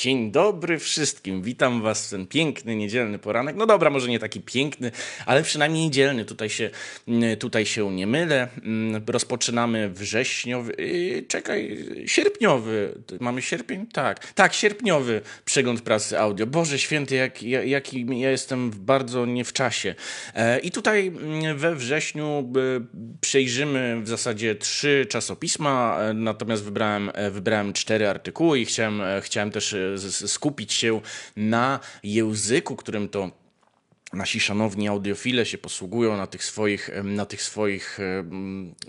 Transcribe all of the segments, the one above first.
Dzień dobry wszystkim, witam was w ten piękny, niedzielny poranek. No dobra, może nie taki piękny, ale przynajmniej niedzielny, tutaj się nie mylę. Rozpoczynamy wrześniowy, sierpniowy, mamy sierpień? Tak, sierpniowy przegląd prasy audio. Boże święty, jaki ja jestem bardzo nie w czasie. I tutaj we wrześniu przejrzymy w zasadzie 3 czasopisma, natomiast wybrałem 4 artykuły i chciałem też skupić się na języku, którym to nasi szanowni audiofile się posługują na tych swoich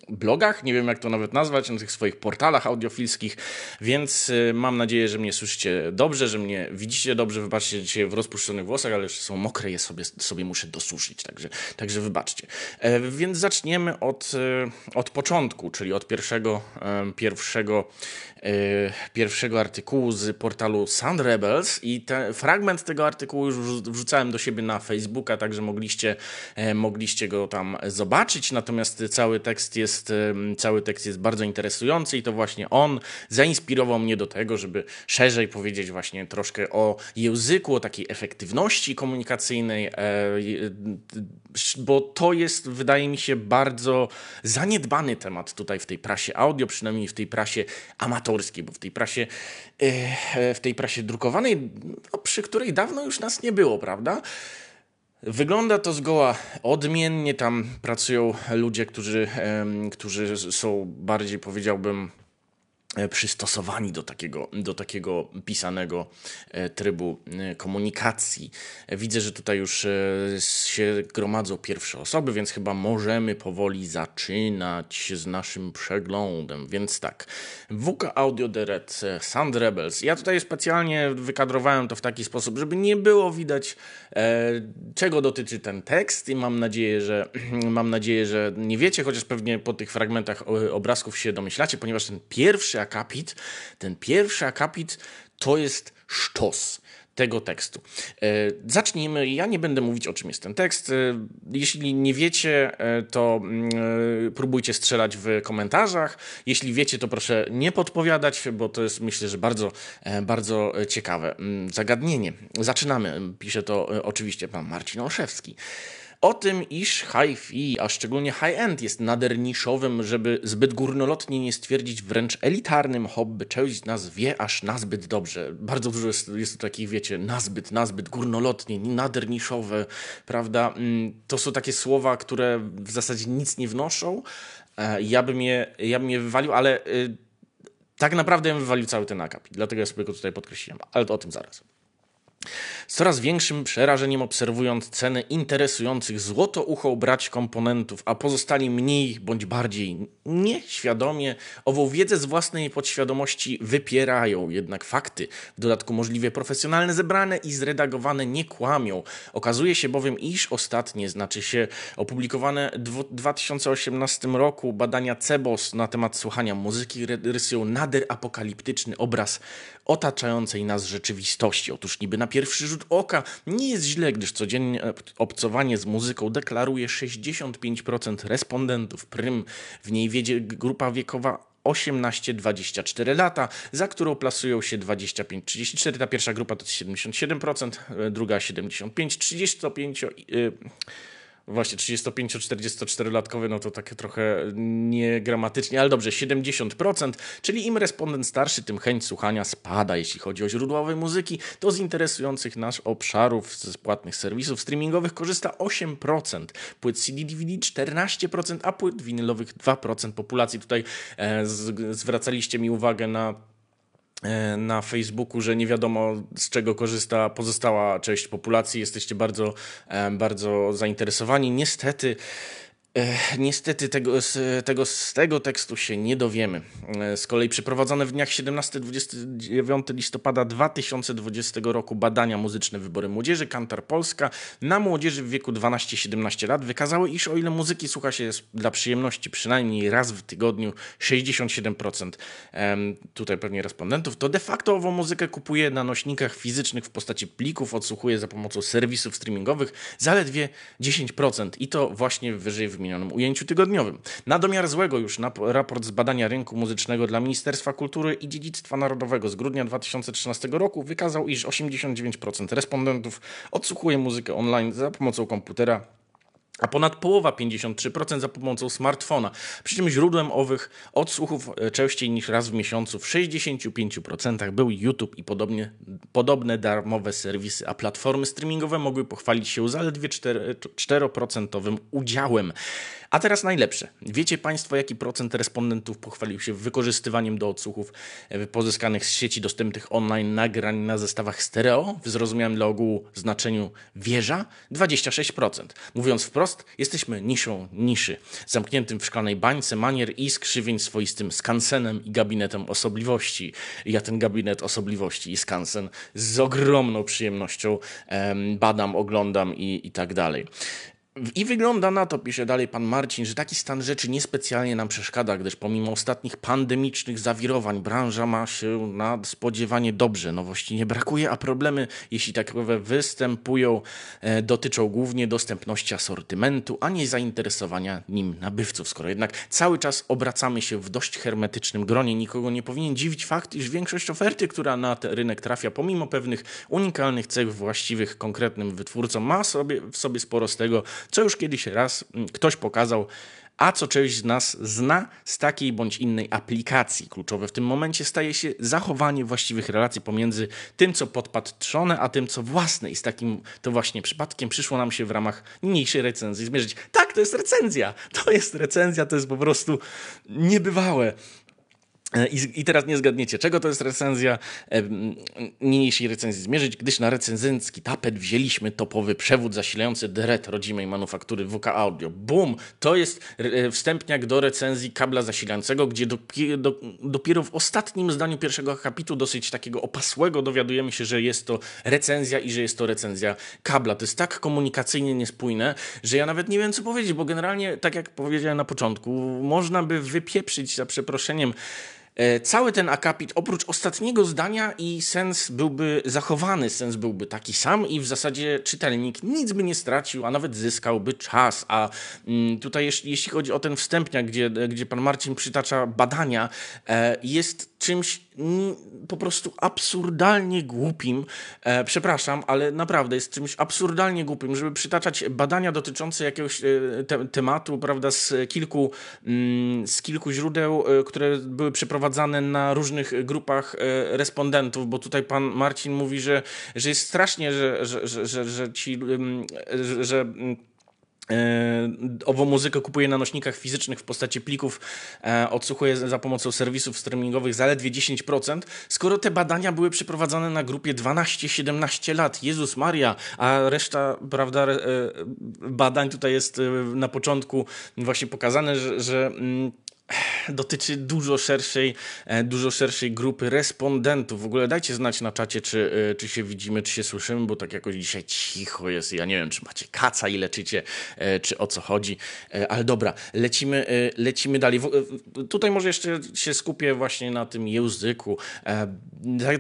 blogach, nie wiem jak to nawet nazwać, na tych swoich portalach audiofilskich, więc mam nadzieję, że mnie słyszycie dobrze, że mnie widzicie dobrze, wybaczcie dzisiaj w rozpuszczonych włosach, ale jeszcze są mokre, je sobie muszę dosuszyć, także wybaczcie. Więc zaczniemy od początku, czyli od pierwszego artykułu z portalu Soundrebels i fragment tego artykułu już wrzucałem do siebie na Facebooka, także mogliście go tam zobaczyć, natomiast cały tekst jest bardzo interesujący i to właśnie on zainspirował mnie do tego, żeby szerzej powiedzieć właśnie troszkę o języku, o takiej efektywności komunikacyjnej, bo to jest, wydaje mi się, bardzo zaniedbany temat tutaj w tej prasie audio, przynajmniej w tej prasie amatorskiej, bo w tej prasie drukowanej, no, przy której dawno już nas nie było, prawda? Wygląda to zgoła odmiennie, tam pracują ludzie, którzy są bardziej, powiedziałbym, przystosowani do takiego pisanego trybu komunikacji. Widzę, że tutaj już się gromadzą pierwsze osoby, więc chyba możemy powoli zaczynać z naszym przeglądem. Więc tak, WK Audio The Red, Soundrebels. Ja tutaj specjalnie wykadrowałem to w taki sposób, żeby nie było widać, czego dotyczy ten tekst i mam nadzieję, że nie wiecie, chociaż pewnie po tych fragmentach obrazków się domyślacie, ponieważ ten pierwszy akapit to jest sztos tego tekstu. Zacznijmy, ja nie będę mówić, o czym jest ten tekst. Jeśli nie wiecie, to próbujcie strzelać w komentarzach. Jeśli wiecie, to proszę nie podpowiadać, bo to jest, myślę, że bardzo, bardzo ciekawe zagadnienie. Zaczynamy. Pisze to oczywiście pan Marcin Olszewski. O tym, iż hi-fi, a szczególnie high-end, jest nader niszowym, żeby zbyt górnolotnie nie stwierdzić wręcz elitarnym hobby, czegoś nas wie aż nazbyt dobrze. Bardzo dużo jest takich, wiecie, nazbyt górnolotnie, nader niszowe, prawda? To są takie słowa, które w zasadzie nic nie wnoszą. Ja bym je wywalił, ale tak naprawdę ja bym wywalił cały ten akapit, dlatego ja sobie go tutaj podkreśliłem, ale to o tym zaraz. Z coraz większym przerażeniem obserwując ceny interesujących złotouchą brać komponentów, a pozostali mniej bądź bardziej nieświadomie ową wiedzę z własnej podświadomości wypierają. Jednak fakty, w dodatku możliwie profesjonalne, zebrane i zredagowane, nie kłamią. Okazuje się bowiem, iż ostatnie, znaczy się opublikowane w 2018 roku badania CBOS na temat słuchania muzyki rysują nader apokaliptyczny obraz otaczającej nas rzeczywistości. Otóż niby na pierwszy rzut oka nie jest źle, gdyż codziennie obcowanie z muzyką deklaruje 65% respondentów. Prym w niej wiedzie grupa wiekowa 18-24 lata, za którą plasują się 25-34. Ta pierwsza grupa to 77%, druga 75-35%. Właśnie 35-44-latkowy, no to takie trochę niegramatycznie, ale dobrze, 70%, czyli im respondent starszy, tym chęć słuchania spada. Jeśli chodzi o źródłowe muzyki, to z interesujących nas obszarów, z płatnych serwisów streamingowych korzysta 8%, płyt CD, DVD 14%, a płyt winylowych 2% populacji. Tutaj zwracaliście mi uwagę na Facebooku, że nie wiadomo z czego korzysta pozostała część populacji. Jesteście bardzo, bardzo zainteresowani. Niestety z tego tekstu się nie dowiemy. Z kolei przeprowadzone w dniach 17-29 listopada 2020 roku badania muzyczne Wybory Młodzieży Kantar Polska na młodzieży w wieku 12-17 lat wykazały, iż o ile muzyki słucha się dla przyjemności przynajmniej raz w tygodniu 67% tutaj pewnie respondentów, to de facto ową muzykę kupuje na nośnikach fizycznych w postaci plików, odsłuchuje za pomocą serwisów streamingowych zaledwie 10% i to właśnie wyżej wymienione minionym ujęciu tygodniowym. Na domiar złego już raport z badania rynku muzycznego dla Ministerstwa Kultury i Dziedzictwa Narodowego z grudnia 2013 roku wykazał, iż 89% respondentów odsłuchuje muzykę online za pomocą komputera, a ponad połowa, 53%, za pomocą smartfona. Przy czym źródłem owych odsłuchów częściej niż raz w miesiącu w 65% był YouTube i podobne darmowe serwisy, a platformy streamingowe mogły pochwalić się zaledwie 4% udziałem. A teraz najlepsze. Wiecie Państwo, jaki procent respondentów pochwalił się wykorzystywaniem do odsłuchów pozyskanych z sieci dostępnych online nagrań na zestawach stereo w zrozumiałym dla ogółu znaczeniu wieża? 26%. Mówiąc wprost, jesteśmy niszą niszy, zamkniętym w szklanej bańce manier i skrzywień, swoistym skansenem i gabinetem osobliwości. Ja ten gabinet osobliwości i skansen z ogromną przyjemnością badam, oglądam i tak dalej. I wygląda na to, pisze dalej pan Marcin, że taki stan rzeczy niespecjalnie nam przeszkadza, gdyż pomimo ostatnich pandemicznych zawirowań branża ma się nadspodziewanie dobrze. Nowości nie brakuje, a problemy, jeśli takowe występują, dotyczą głównie dostępności asortymentu, a nie zainteresowania nim nabywców. Skoro jednak cały czas obracamy się w dość hermetycznym gronie, nikogo nie powinien dziwić fakt, iż większość oferty, która na ten rynek trafia, pomimo pewnych unikalnych cech właściwych konkretnym wytwórcom, ma w sobie sporo z tego, co już kiedyś raz ktoś pokazał, a co część z nas zna z takiej bądź innej aplikacji. Kluczowe w tym momencie staje się zachowanie właściwych relacji pomiędzy tym, co podpatrzone, a tym, co własne. I z takim to właśnie przypadkiem przyszło nam się w ramach niniejszej recenzji zmierzyć. Tak, to jest recenzja! To jest recenzja, to jest po prostu niebywałe. I teraz nie zgadniecie, czego to jest recenzja. Niniejszej recenzji zmierzyć, gdyż na recenzencki tapet wzięliśmy topowy przewód zasilający The Red rodzimej manufaktury WK Audio. Boom! To jest wstępniak do recenzji kabla zasilającego, gdzie dopiero w ostatnim zdaniu pierwszego akapitu, dosyć takiego opasłego, dowiadujemy się, że jest to recenzja i że jest to recenzja kabla. To jest tak komunikacyjnie niespójne, że ja nawet nie wiem, co powiedzieć, bo generalnie, tak jak powiedziałem na początku, można by wypieprzyć, za przeproszeniem, cały ten akapit oprócz ostatniego zdania i sens byłby zachowany, sens byłby taki sam i w zasadzie czytelnik nic by nie stracił, a nawet zyskałby czas. A tutaj jeśli chodzi o ten wstępniak, gdzie pan Marcin przytacza badania, jest czymś po prostu absurdalnie głupim, przepraszam, ale naprawdę jest czymś absurdalnie głupim, żeby przytaczać badania dotyczące jakiegoś tematu, prawda, z kilku źródeł, które były przeprowadzane na różnych grupach respondentów, bo tutaj pan Marcin mówi, że jest strasznie, że ową muzykę kupuje na nośnikach fizycznych w postaci plików, odsłuchuje za pomocą serwisów streamingowych zaledwie 10%, skoro te badania były przeprowadzane na grupie 12-17 lat. Jezus Maria, a reszta, prawda, badań tutaj jest na początku właśnie pokazane, że dotyczy dużo szerszej grupy respondentów. W ogóle dajcie znać na czacie, czy się widzimy, czy się słyszymy, bo tak jakoś dzisiaj cicho jest. Ja nie wiem, czy macie kaca i leczycie, czy o co chodzi. Ale dobra, lecimy dalej. Tutaj może jeszcze się skupię właśnie na tym języku.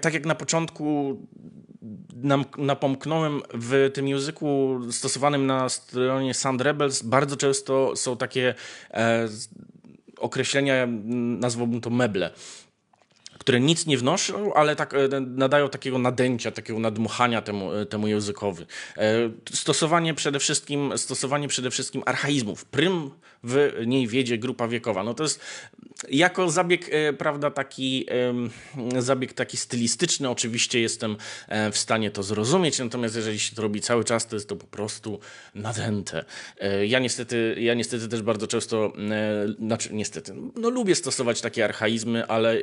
Tak jak na początku napomknąłem, w tym języku stosowanym na stronie Soundrebels bardzo często są takie określenia, nazwałbym to meble, które nic nie wnoszą, ale tak nadają takiego nadęcia, takiego nadmuchania temu językowi. Stosowanie przede wszystkim archaizmów. Prym w niej wiedzie grupa wiekowa. No to jest jako zabieg, prawda, taki stylistyczny. Oczywiście jestem w stanie to zrozumieć, natomiast jeżeli się to robi cały czas, to jest to po prostu nadęte. Ja niestety też bardzo często, lubię stosować takie archaizmy, ale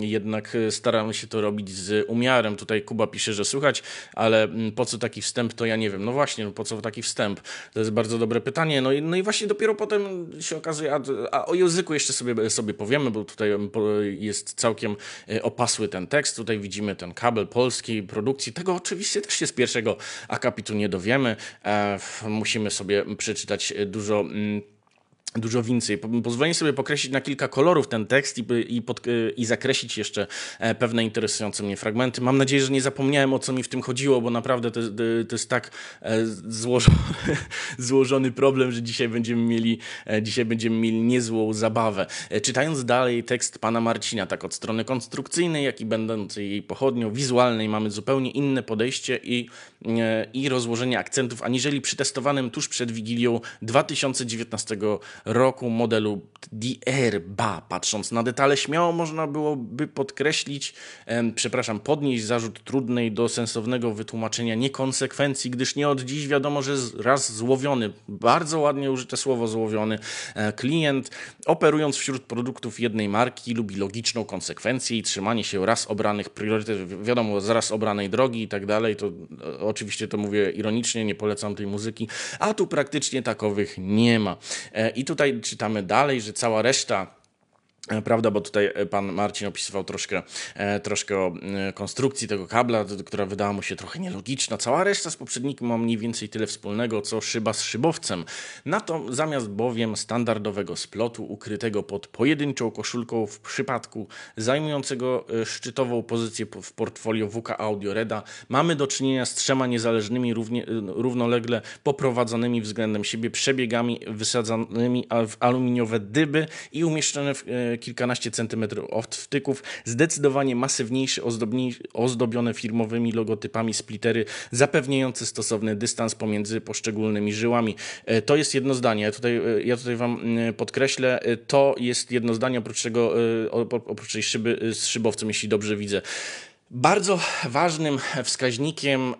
jednak staram się to robić z umiarem. Tutaj Kuba pisze, że słychać, ale po co taki wstęp, to ja nie wiem. No właśnie, po co taki wstęp? To jest bardzo dobre pytanie. No i właśnie dopiero potem się okazuje, a o języku jeszcze sobie powiemy, bo tutaj jest całkiem opasły ten tekst. Tutaj widzimy ten kabel polskiej produkcji. Tego oczywiście też się z pierwszego akapitu nie dowiemy. Musimy sobie przeczytać dużo dużo więcej. Pozwolę sobie pokreślić na kilka kolorów ten tekst i zakreślić jeszcze pewne interesujące mnie fragmenty. Mam nadzieję, że nie zapomniałem, o co mi w tym chodziło, bo naprawdę to jest tak złożony problem, że dzisiaj będziemy mieli niezłą zabawę. Czytając dalej tekst pana Marcina, tak od strony konstrukcyjnej, jak i będącej jej pochodnią wizualnej, mamy zupełnie inne podejście i rozłożenie akcentów, aniżeli przy testowanym tuż przed Wigilią 2019 roku modelu DR-BA. Patrząc na detale, śmiało można byłoby podnieść zarzut trudnej do sensownego wytłumaczenia niekonsekwencji, gdyż nie od dziś wiadomo, że raz złowiony, bardzo ładnie użyte słowo złowiony, klient, operując wśród produktów jednej marki, lubi logiczną konsekwencję i trzymanie się raz obranych priorytetów, wiadomo, zaraz obranej drogi i tak dalej. To oczywiście to mówię ironicznie, nie polecam tej muzyki, a tu praktycznie takowych nie ma. I tutaj czytamy dalej, że cała reszta, prawda, bo tutaj pan Marcin opisywał troszkę o konstrukcji tego kabla, która wydała mu się trochę nielogiczna. Cała reszta z poprzednikiem ma mniej więcej tyle wspólnego, co szyba z szybowcem. Na to zamiast bowiem standardowego splotu ukrytego pod pojedynczą koszulką w przypadku zajmującego szczytową pozycję w portfolio WK Audio Reda mamy do czynienia z trzema niezależnymi, równolegle poprowadzonymi względem siebie przebiegami wysadzanymi w aluminiowe dyby i umieszczone w kilkanaście centymetrów od wtyków, zdecydowanie masywniejsze, ozdobione firmowymi logotypami splittery, zapewniające stosowny dystans pomiędzy poszczególnymi żyłami. To jest jedno zdanie, ja tutaj wam podkreślę, to jest jedno zdanie oprócz tej szyby z szybowcem, jeśli dobrze widzę. Bardzo ważnym wskaźnikiem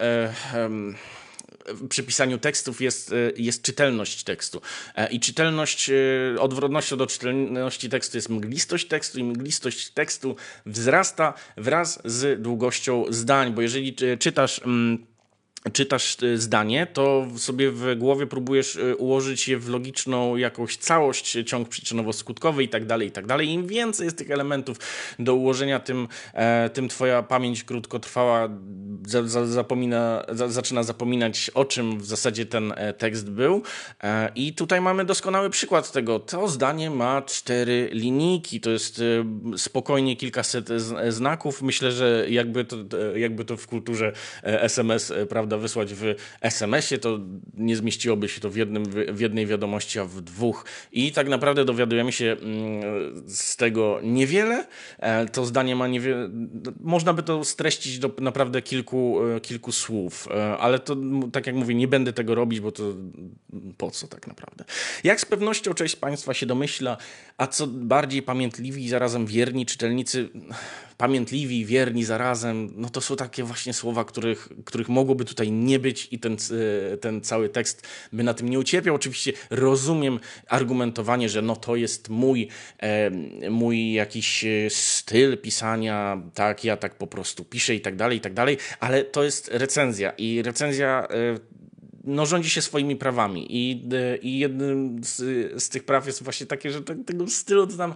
przy pisaniu tekstów jest czytelność tekstu. I czytelność, odwrotnością do czytelności tekstu jest mglistość tekstu i mglistość tekstu wzrasta wraz z długością zdań, bo jeżeli czytasz zdanie, to sobie w głowie próbujesz ułożyć je w logiczną jakąś całość, ciąg przyczynowo-skutkowy i tak dalej. Im więcej jest tych elementów do ułożenia, tym twoja pamięć krótkotrwała zaczyna zapominać, o czym w zasadzie ten tekst był. I tutaj mamy doskonały przykład tego. To zdanie ma 4 linijki, to jest spokojnie kilkaset znaków. Myślę, że jakby to w kulturze SMS, prawda, wysłać w SMS-ie, to nie zmieściłoby się to w jednej wiadomości, a w 2. I tak naprawdę dowiadujemy się z tego niewiele. To zdanie ma niewiele. Można by to streścić do naprawdę kilku słów, ale to, tak jak mówię, nie będę tego robić, bo to po co tak naprawdę. Jak z pewnością część Państwa się domyśla, a co bardziej pamiętliwi i zarazem wierni czytelnicy, pamiętliwi i wierni zarazem, no to są takie właśnie słowa, których mogłoby tutaj nie być i ten cały tekst by na tym nie ucierpiał. Oczywiście rozumiem argumentowanie, że no to jest mój jakiś styl pisania, tak, ja tak po prostu piszę i tak dalej, ale to jest recenzja i recenzja no rządzi się swoimi prawami i jednym z tych praw jest właśnie takie, że tego stylu tam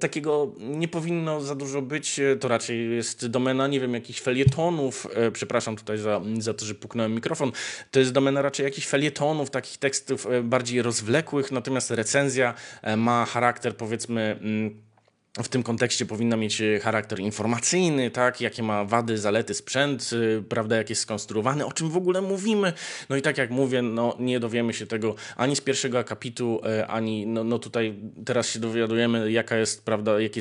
takiego nie powinno za dużo być, to raczej jest domena, nie wiem, jakichś felietonów, przepraszam tutaj za to, że puknąłem mikrofon, to jest domena raczej jakichś felietonów, takich tekstów bardziej rozwlekłych, natomiast recenzja ma charakter, powiedzmy, w tym kontekście powinna mieć charakter informacyjny, tak, jakie ma wady, zalety sprzęt, prawda, jak jest skonstruowany, o czym w ogóle mówimy. No i tak jak mówię, no nie dowiemy się tego ani z pierwszego akapitu, ani no tutaj teraz się dowiadujemy, jakie jest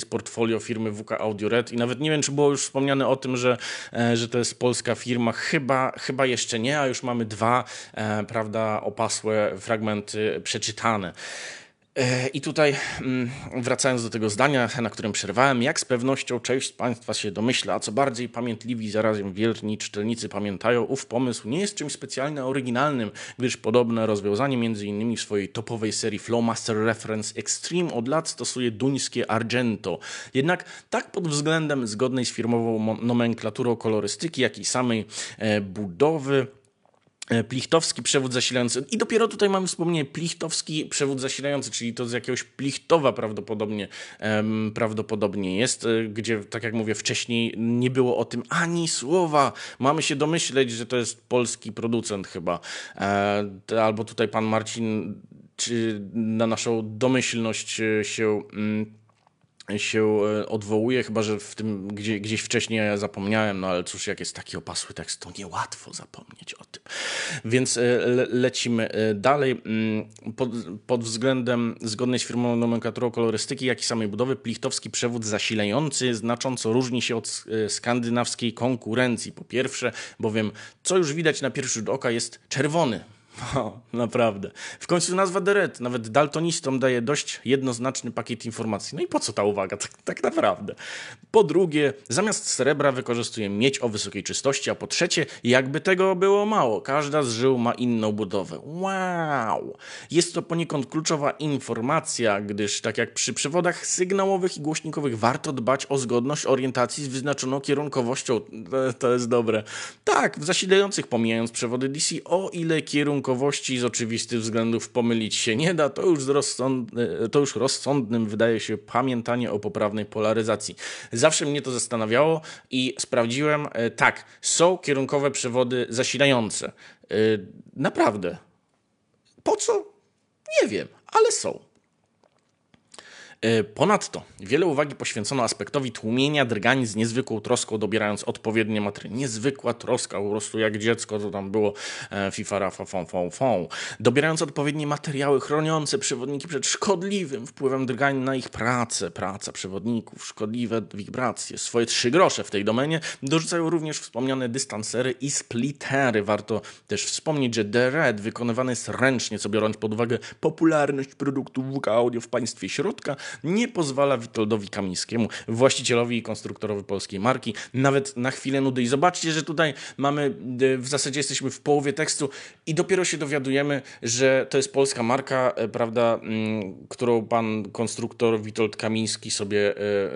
portfolio firmy WK Audio Red i nawet nie wiem, czy było już wspomniane o tym, że to jest polska firma, chyba jeszcze nie, a już mamy 2, prawda, opasłe fragmenty przeczytane. I tutaj wracając do tego zdania, na którym przerwałem, jak z pewnością część z Państwa się domyśla, a co bardziej pamiętliwi, zarazem wierni czytelnicy pamiętają, ów pomysł nie jest czymś specjalnie oryginalnym, gdyż podobne rozwiązanie m.in. w swojej topowej serii Flow Master Reference Extreme od lat stosuje duńskie Argento. Jednak tak pod względem zgodnej z firmową nomenklaturą kolorystyki, jak i samej budowy, Plichtowski przewód zasilający, i dopiero tutaj mamy wspomnienie, Plichtowski przewód zasilający, czyli to z jakiegoś Plichtowa prawdopodobnie jest, gdzie, tak jak mówię, wcześniej nie było o tym ani słowa. Mamy się domyśleć, że to jest polski producent chyba, albo tutaj pan Marcin na naszą domyślność się odwołuje, chyba że w tym gdzieś wcześniej ja zapomniałem, no ale cóż, jak jest taki opasły tekst, to niełatwo zapomnieć o tym. Więc lecimy dalej. Pod względem zgodnej z firmową nomenklaturą kolorystyki, jak i samej budowy, plichtowski przewód zasilający znacząco różni się od skandynawskiej konkurencji. Po pierwsze, bowiem co już widać na pierwszy rzut oka, jest czerwony. No, naprawdę. W końcu nazwa The Red nawet daltonistom daje dość jednoznaczny pakiet informacji. No i po co ta uwaga? Tak naprawdę. Po drugie, zamiast srebra wykorzystuje miedź o wysokiej czystości, a po trzecie, jakby tego było mało, każda z żył ma inną budowę. Wow! Jest to poniekąd kluczowa informacja, gdyż tak jak przy przewodach sygnałowych i głośnikowych warto dbać o zgodność orientacji z wyznaczoną kierunkowością. To jest dobre. Tak, w zasilających, pomijając przewody DC, o ile kierunkowości z oczywistych względów pomylić się nie da, to już rozsądnym wydaje się pamiętanie o poprawnej polaryzacji. Zawsze mnie to zastanawiało i sprawdziłem, tak, są kierunkowe przewody zasilające. Naprawdę. Po co? Nie wiem, ale są. Ponadto wiele uwagi poświęcono aspektowi tłumienia drgań z niezwykłą troską, dobierając odpowiednie materiały. Niezwykła troska, po prostu jak dziecko, to tam było fifara, dobierając odpowiednie materiały chroniące przewodniki przed szkodliwym wpływem drgań na ich pracę. Praca przewodników, szkodliwe wibracje, swoje 3 grosze w tej domenie. Dorzucają również wspomniane dystansery i splitery. Warto też wspomnieć, że The Red wykonywany jest ręcznie, co biorąc pod uwagę popularność produktów WK Audio w państwie środka, nie pozwala Witoldowi Kamińskiemu, właścicielowi i konstruktorowi polskiej marki, nawet na chwilę nudy. I zobaczcie, że tutaj mamy, w zasadzie jesteśmy w połowie tekstu i dopiero się dowiadujemy, że to jest polska marka, prawda, którą pan konstruktor Witold Kamiński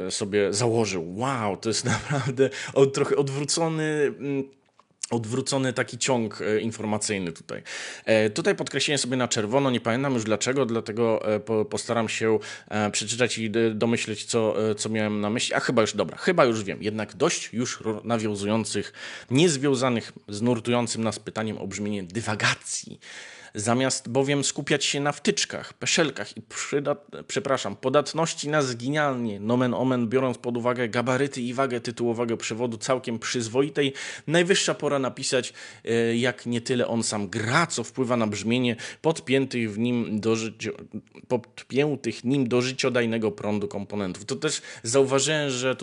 sobie założył. Wow, to jest naprawdę trochę odwrócony taki ciąg informacyjny tutaj. Tutaj podkreśliłem sobie na czerwono, nie pamiętam już dlaczego, dlatego postaram się przeczytać i domyśleć, co miałem na myśli. A chyba już wiem. Jednak dość już nawiązujących, niezwiązanych z nurtującym nas pytaniem o brzmienie dywagacji. Zamiast bowiem skupiać się na wtyczkach, peszelkach i podatności na zginialnie, nomen omen, biorąc pod uwagę gabaryty i wagę tytułowego przewodu całkiem przyzwoitej, najwyższa pora napisać, jak nie tyle on sam gra, co wpływa na brzmienie podpiętych nim do życiodajnego prądu komponentów. To też zauważyłem, że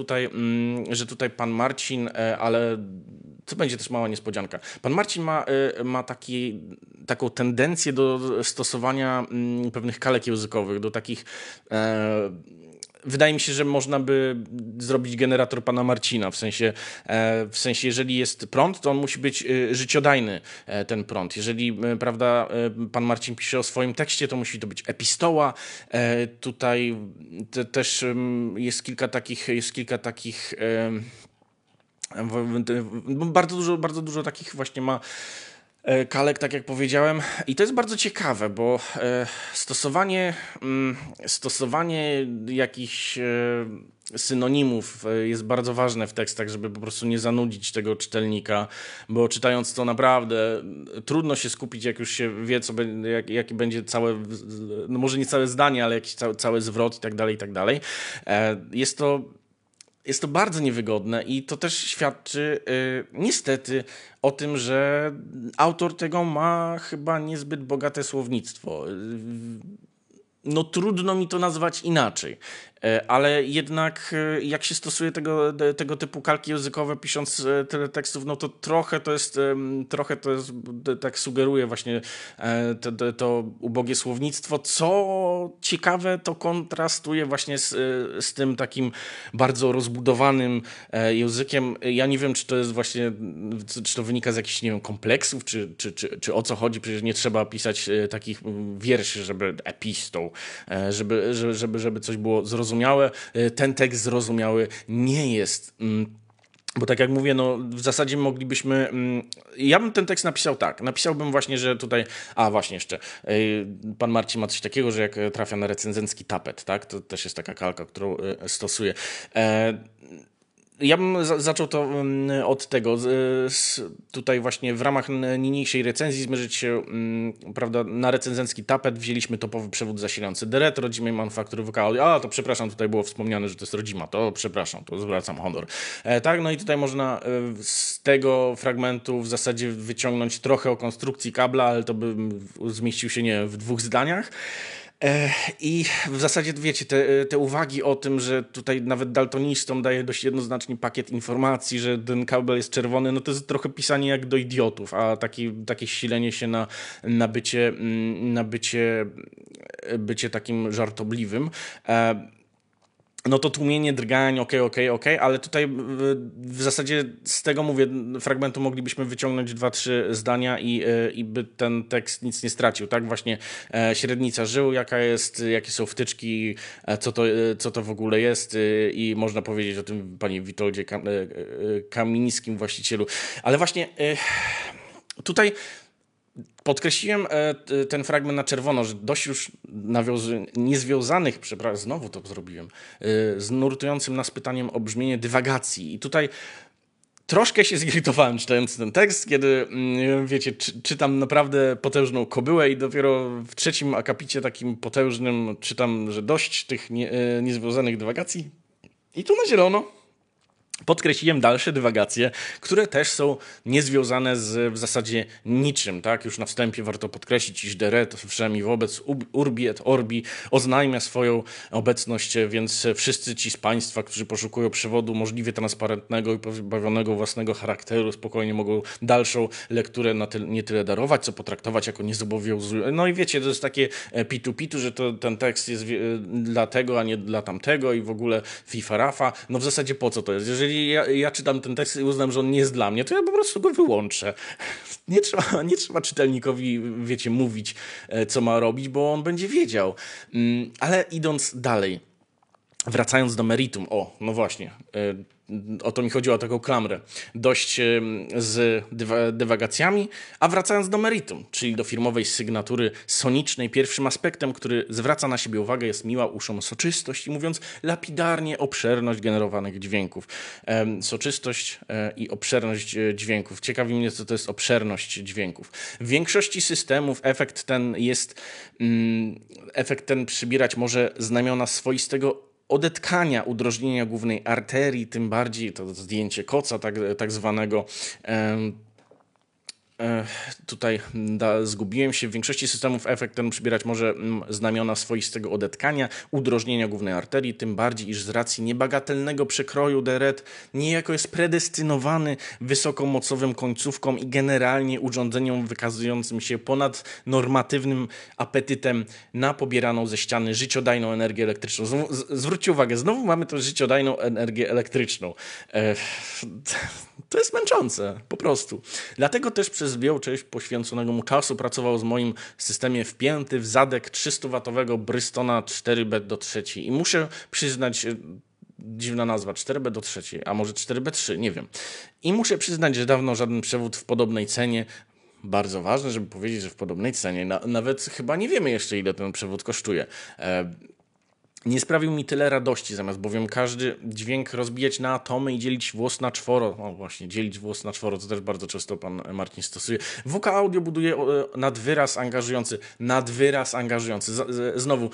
tutaj pan Marcin, ale to będzie też mała niespodzianka. Pan Marcin ma taką tendencję do stosowania pewnych kalek językowych, do takich... Wydaje mi się, że można by zrobić generator pana Marcina, w sensie jeżeli jest prąd, to on musi być życiodajny, ten prąd. Jeżeli, prawda, pan Marcin pisze o swoim tekście, to musi to być epistoła. Tutaj też jest kilka takich... Bardzo dużo takich właśnie ma kalek, tak jak powiedziałem, i to jest bardzo ciekawe, bo stosowanie jakichś synonimów jest bardzo ważne w tekstach, żeby po prostu nie zanudzić tego czytelnika, bo czytając to naprawdę trudno się skupić, jak już się wie, jakie będzie całe, no może nie całe zdanie, ale jakiś cały zwrot i tak dalej, i tak dalej. Jest to bardzo niewygodne i to też świadczy niestety o tym, że autor tego ma chyba niezbyt bogate słownictwo. No trudno mi to nazwać inaczej, ale jednak jak się stosuje tego typu kalki językowe pisząc tyle tekstów, no to trochę to jest tak sugeruje właśnie to ubogie słownictwo, co ciekawe to kontrastuje właśnie z tym takim bardzo rozbudowanym językiem. Ja nie wiem, czy to jest właśnie, czy to wynika z jakichś, nie wiem, kompleksów, czy o co chodzi, przecież nie trzeba pisać takich wierszy, żeby epistą, żeby coś było zrozumiałe. Ten tekst zrozumiały nie jest, bo tak jak mówię, no w zasadzie moglibyśmy... Ja bym ten tekst napisał tak. Napisałbym właśnie, że tutaj... A właśnie jeszcze, pan Marcin ma coś takiego, że jak trafia na recenzencki tapet, tak? To też jest taka kalka, którą stosuje. Ja bym zaczął to od tego. Tutaj właśnie w ramach niniejszej recenzji zmierzyć się, prawda, na recenzencki tapet wzięliśmy topowy przewód zasilający The Red, rodzimej manufaktury WK Audio. A, to przepraszam, tutaj było wspomniane, że to jest rodzima. To przepraszam, to zwracam honor. Tak, no i tutaj można z tego fragmentu w zasadzie wyciągnąć trochę o konstrukcji kabla, ale to by zmieścił się nie w dwóch zdaniach. I w zasadzie, wiecie, te uwagi o tym, że tutaj nawet daltonistom daje dość jednoznacznie pakiet informacji, że ten kabel jest czerwony, no to jest trochę pisanie jak do idiotów, a takie silenie się na bycie takim żartobliwym. No to tłumienie drgań, okej, ale tutaj w zasadzie z tego, mówię, fragmentu moglibyśmy wyciągnąć 2-3 zdania i by ten tekst nic nie stracił, tak? Właśnie średnica żył, jaka jest, jakie są wtyczki, co to w ogóle jest i można powiedzieć o tym panie Witoldzie Kamińskim, właścicielu. Ale właśnie tutaj podkreśliłem ten fragment na czerwono, że dość już niezwiązanych, znowu to zrobiłem, z nurtującym nas pytaniem o brzmienie dywagacji. I tutaj troszkę się zirytowałem czytając ten tekst, kiedy, wiecie, czytam naprawdę potężną kobyłę i dopiero w trzecim akapicie takim potężnym czytam, że dość tych niezwiązanych dywagacji. I tu na zielono podkreśliłem dalsze dywagacje, które też są niezwiązane z w zasadzie niczym. Tak? Już na wstępie warto podkreślić, iż The Red wszemi wobec Urbi et Orbi oznajmia swoją obecność, więc wszyscy ci z Państwa, którzy poszukują przewodu możliwie transparentnego i pozbawionego własnego charakteru, spokojnie mogą dalszą lekturę nie tyle darować, co potraktować jako niezobowiązującą. No i wiecie, to jest takie pitu-pitu, że ten tekst jest dla tego, a nie dla tamtego i w ogóle FIFA-rafa. No w zasadzie po co to jest? Jeżeli ja czytam ten tekst i uznam, że on nie jest dla mnie, to ja po prostu go wyłączę. Nie trzeba czytelnikowi, wiecie, mówić, co ma robić, bo on będzie wiedział. Ale idąc dalej, wracając do meritum, no właśnie, o to mi chodziło, o taką klamrę, dość z dywagacjami, a wracając do meritum, czyli do firmowej sygnatury sonicznej, pierwszym aspektem, który zwraca na siebie uwagę, jest miła uszom soczystość i, mówiąc lapidarnie, obszerność generowanych dźwięków. Soczystość i obszerność dźwięków. Ciekawi mnie, co to jest obszerność dźwięków. W większości systemów efekt ten przybierać może znamiona swoistego odetkania, udrożnienia głównej arterii, tym bardziej to zdjęcie koca tak zwanego. Tutaj zgubiłem się. W większości systemów efekt ten przybierać może znamiona swoistego odetkania, udrożnienia głównej arterii, tym bardziej, iż z racji niebagatelnego przekroju The Red niejako jest predestynowany wysokomocowym końcówkom i generalnie urządzeniom wykazującym się ponad normatywnym apetytem na pobieraną ze ściany życiodajną energię elektryczną. Zwróćcie uwagę, znowu mamy tę życiodajną energię elektryczną. To jest męczące, po prostu. Dlatego też przez wielką część poświęconego mu czasu pracował z moim systemie wpięty w zadek 300-watowego Brystona 4B-3. I muszę przyznać, dziwna nazwa, 4B-3, a może 4B-3, nie wiem. I muszę przyznać, że dawno żaden przewód w podobnej cenie, bardzo ważne, żeby powiedzieć, że w podobnej cenie, nawet chyba nie wiemy jeszcze, ile ten przewód kosztuje, nie sprawił mi tyle radości, zamiast bowiem każdy dźwięk rozbijać na atomy i dzielić włos na czworo. O właśnie, dzielić włos na czworo, to też bardzo często pan Marcin stosuje. WK Audio buduje nadwyraz angażujący. Znowu,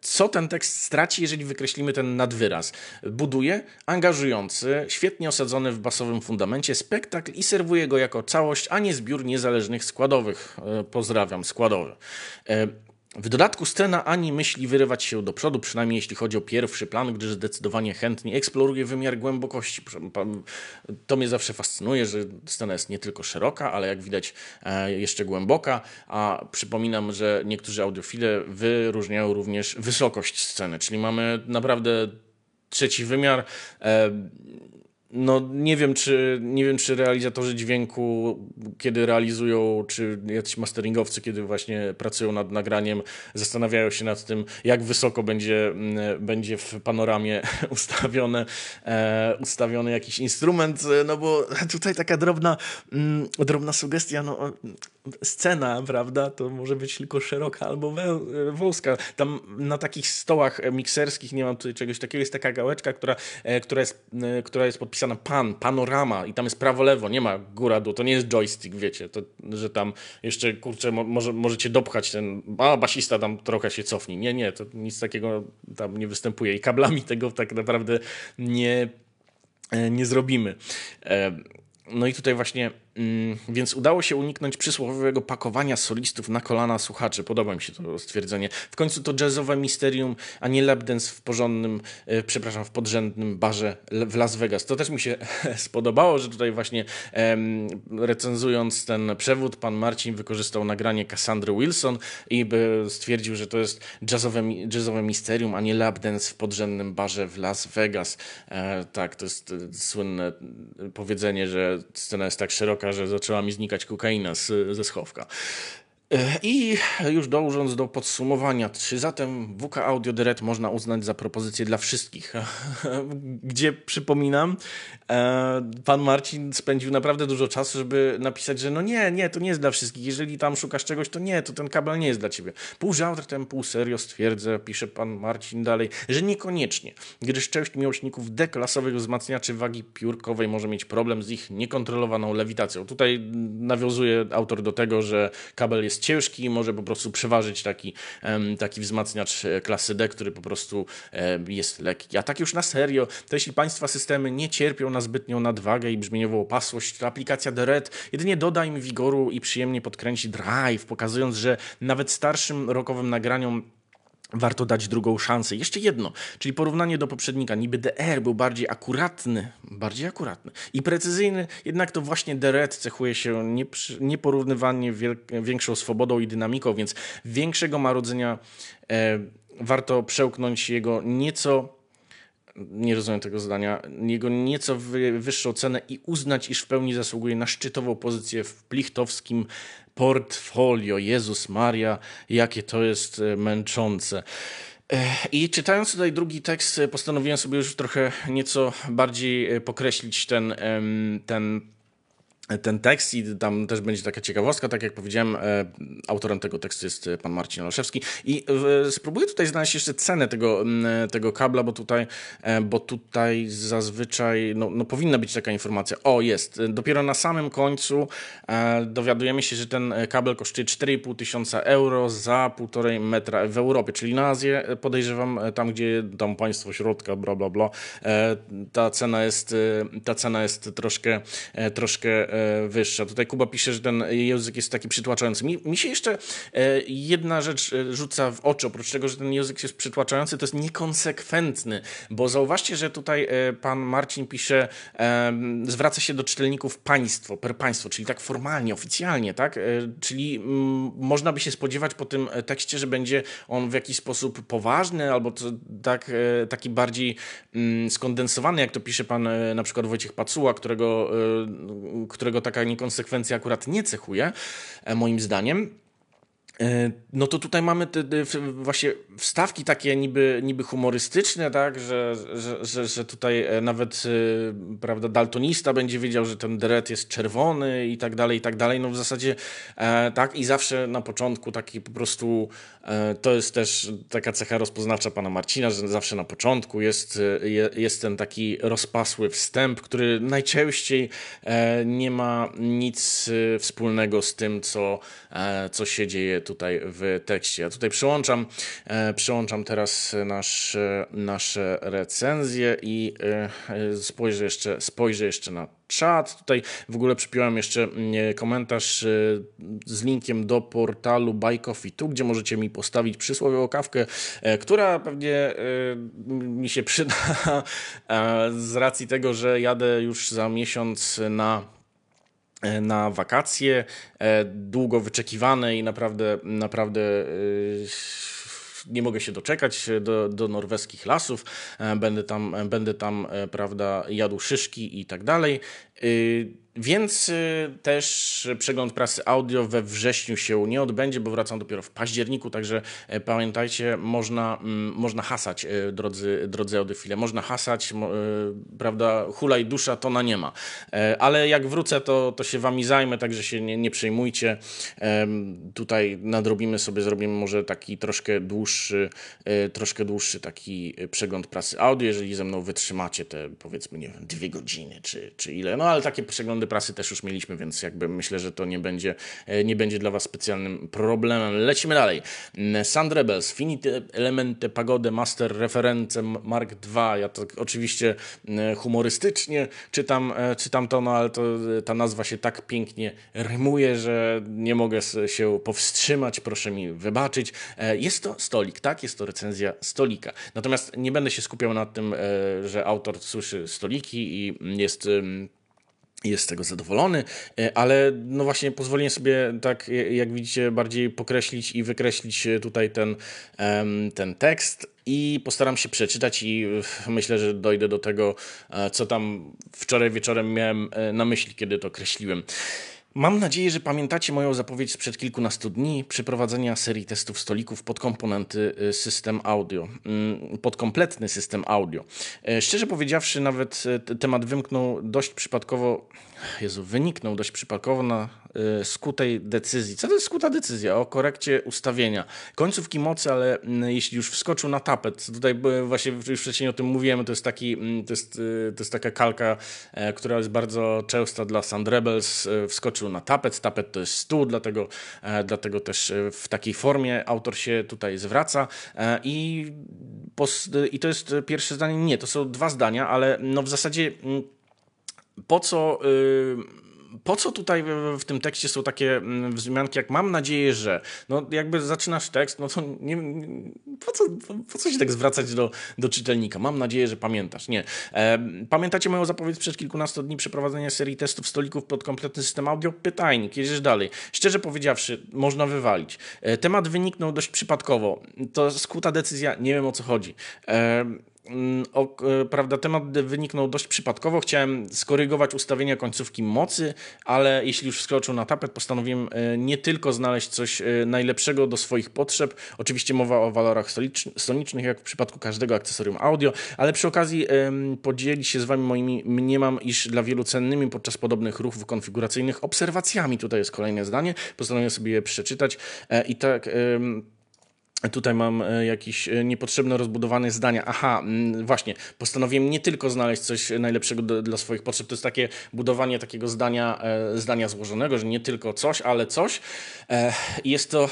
co ten tekst straci, jeżeli wykreślimy ten nadwyraz? Buduje angażujący, świetnie osadzony w basowym fundamencie spektakl i serwuje go jako całość, a nie zbiór niezależnych składowych. Pozdrawiam, składowy. W dodatku scena ani myśli wyrywać się do przodu, przynajmniej jeśli chodzi o pierwszy plan, gdyż zdecydowanie chętnie eksploruje wymiar głębokości. To mnie zawsze fascynuje, że scena jest nie tylko szeroka, ale jak widać jeszcze głęboka, a przypominam, że niektórzy audiofile wyróżniają również wysokość sceny, czyli mamy naprawdę trzeci wymiar. No nie wiem, czy realizatorzy dźwięku, kiedy realizują, czy jacyś masteringowcy, kiedy właśnie pracują nad nagraniem, zastanawiają się nad tym, jak wysoko będzie w panoramie ustawiony jakiś instrument, no bo tutaj taka drobna sugestia, no scena, prawda, to może być tylko szeroka albo wąska. Tam na takich stołach mikserskich, nie mam tutaj czegoś takiego, jest taka gałeczka, która jest podpisana panorama i tam jest prawo-lewo, nie ma góra-dół, to nie jest joystick, wiecie, to, że tam jeszcze, kurczę, możecie dopchać ten, a basista tam trochę się cofnie. Nie, to nic takiego tam nie występuje i kablami tego tak naprawdę nie zrobimy. No i tutaj właśnie, więc udało się uniknąć przysłowiowego pakowania solistów na kolana słuchaczy. Podoba mi się to stwierdzenie. W końcu to jazzowe misterium, a nie lapdance w podrzędnym barze w Las Vegas. To też mi się spodobało, że tutaj właśnie recenzując ten przewód, pan Marcin wykorzystał nagranie Cassandry Wilson i stwierdził, że to jest jazzowe misterium, a nie lapdance w podrzędnym barze w Las Vegas. Tak, to jest słynne powiedzenie, że scena jest tak szeroka, że zaczęła mi znikać kokaina ze schowka. I już dążąc do podsumowania, czy zatem WK Audio The Red można uznać za propozycję dla wszystkich? Gdzie, przypominam, pan Marcin spędził naprawdę dużo czasu, żeby napisać, że no nie, to nie jest dla wszystkich. Jeżeli tam szukasz czegoś, to nie, to ten kabel nie jest dla ciebie. Pół żartem, pół serio stwierdzę, pisze pan Marcin dalej, że niekoniecznie, gdyż część miłośników deklasowych wzmacniaczy wagi piórkowej może mieć problem z ich niekontrolowaną lewitacją. Tutaj nawiązuje autor do tego, że kabel jest ciężki i może po prostu przeważyć taki wzmacniacz klasy D, który po prostu jest lekki. A tak już na serio, to jeśli Państwa systemy nie cierpią na zbytnią nadwagę i brzmieniową opasłość, to aplikacja The Red jedynie doda im wigoru i przyjemnie podkręci drive, pokazując, że nawet starszym rockowym nagraniom warto dać drugą szansę. Jeszcze jedno, czyli porównanie do poprzednika. Niby DR był bardziej akuratny i precyzyjny, jednak to właśnie The Red cechuje się nieporównywanie większą swobodą i dynamiką, więc większego marudzenia warto przełknąć jego nieco... Nie rozumiem tego zdania. Jego nieco wyższą cenę i uznać, iż w pełni zasługuje na szczytową pozycję w plichtowskim portfolio. Jezus Maria, jakie to jest męczące. I czytając tutaj drugi tekst, postanowiłem sobie już trochę nieco bardziej pokreślić ten tekst i tam też będzie taka ciekawostka, tak jak powiedziałem, autorem tego tekstu jest pan Marcin Olszewski i spróbuję tutaj znaleźć jeszcze cenę tego kabla, bo tutaj zazwyczaj no powinna być taka informacja. O, jest. Dopiero na samym końcu dowiadujemy się, że ten kabel kosztuje 4,5 tysiąca euro za 1,5 metra w Europie, czyli na Azję podejrzewam, tam gdzie tam państwo środka, bla bla bla, ta cena jest troszkę wyższa. Tutaj Kuba pisze, że ten język jest taki przytłaczający. Mi się jeszcze jedna rzecz rzuca w oczy, oprócz tego, że ten język jest przytłaczający, to jest niekonsekwentny, bo zauważcie, że tutaj pan Marcin pisze, zwraca się do czytelników państwo, per państwo, czyli tak formalnie, oficjalnie, tak? Czyli można by się spodziewać po tym tekście, że będzie on w jakiś sposób poważny, albo taki bardziej skondensowany, jak to pisze pan na przykład Wojciech Pacuła, którego taka niekonsekwencja akurat nie cechuje, moim zdaniem. No to tutaj mamy właśnie wstawki takie niby humorystyczne, tak, że tutaj nawet, prawda, daltonista będzie wiedział, że ten deret jest czerwony i tak dalej. No w zasadzie tak i zawsze na początku taki po prostu, to jest też taka cecha rozpoznawcza pana Marcina, że zawsze na początku jest ten taki rozpasły wstęp, który najczęściej nie ma nic wspólnego z tym, co się dzieje tutaj w tekście. Ja tutaj przełączam teraz nasze recenzje i spojrzę jeszcze na czat. Tutaj w ogóle przypiąłem jeszcze komentarz z linkiem do portalu Buy Coffee Tu, gdzie możecie mi postawić przysłowiową kawkę, która pewnie mi się przyda z racji tego, że jadę już za miesiąc na wakacje, długo wyczekiwane i naprawdę nie mogę się doczekać do norweskich lasów, będę tam, prawda, jadł szyszki i tak dalej. Więc też przegląd prasy audio we wrześniu się nie odbędzie, bo wracam dopiero w październiku, także pamiętajcie, można hasać, drodzy audiofile, można hasać, prawda, hulaj dusza, tona nie ma. Ale jak wrócę, to się wami zajmę, także się nie przejmujcie. Tutaj nadrobimy sobie, zrobimy może taki troszkę dłuższy taki przegląd prasy audio, jeżeli ze mną wytrzymacie te, powiedzmy, nie wiem, 2 godziny czy ile, no ale takie przeglądy prasy też już mieliśmy, więc jakby myślę, że to nie będzie dla was specjalnym problemem. Lecimy dalej. Soundrebels, Finite Elemente Pagode Master Reference Mark II. Ja to oczywiście humorystycznie czytam to, no ale ta nazwa się tak pięknie rymuje, że nie mogę się powstrzymać, proszę mi wybaczyć. Jest to stolik, tak? Jest to recenzja stolika. Natomiast nie będę się skupiał na tym, że autor słyszy stoliki i jest z tego zadowolony, ale no właśnie pozwolę sobie, tak jak widzicie, bardziej pokreślić i wykreślić tutaj ten tekst i postaram się przeczytać i myślę, że dojdę do tego, co tam wczoraj wieczorem miałem na myśli, kiedy to kreśliłem. Mam nadzieję, że pamiętacie moją zapowiedź sprzed kilkunastu dni przeprowadzenia serii testów stolików pod komponenty system audio, pod kompletny system audio. Szczerze powiedziawszy, nawet temat wyniknął dość przypadkowo na skutej decyzji. Co to jest skuta decyzja? O korekcie ustawienia. Końcówki mocy, ale jeśli już wskoczył na tapet, tutaj właśnie już wcześniej o tym mówiłem, to jest taka kalka, która jest bardzo częsta dla Soundrebels, wskoczył na tapet, tapet to jest stół, dlatego też w takiej formie autor się tutaj zwraca i to jest pierwsze zdanie, nie, to są 2 zdania, ale no w zasadzie po co tutaj w tym tekście są takie wzmianki jak mam nadzieję, że... No jakby zaczynasz tekst, no to nie, po co się tak zwracać do czytelnika? Mam nadzieję, że pamiętasz. Nie. Pamiętacie moją zapowiedź sprzed kilkunastu dni przeprowadzenia serii testów stolików pod kompletny system audio? Pytajnik, jedziesz dalej. Szczerze powiedziawszy, można wywalić. Temat wyniknął dość przypadkowo. To skuta decyzja, nie wiem o co chodzi. Prawda, temat wyniknął dość przypadkowo. Chciałem skorygować ustawienia końcówki mocy, ale jeśli już wskoczył na tapet, postanowiłem nie tylko znaleźć coś najlepszego do swoich potrzeb. Oczywiście mowa o walorach sonicznych, jak w przypadku każdego akcesorium audio, ale przy okazji podzielić się z wami moimi, mniemam, iż dla wielu cennymi podczas podobnych ruchów konfiguracyjnych obserwacjami. Tutaj jest kolejne zdanie. Postanowiłem sobie je przeczytać i tak... Tutaj mam jakieś niepotrzebne, rozbudowane zdania. Aha, właśnie, postanowiłem nie tylko znaleźć coś najlepszego dla swoich potrzeb. To jest takie budowanie takiego zdania złożonego, że nie tylko coś, ale coś. Jest to...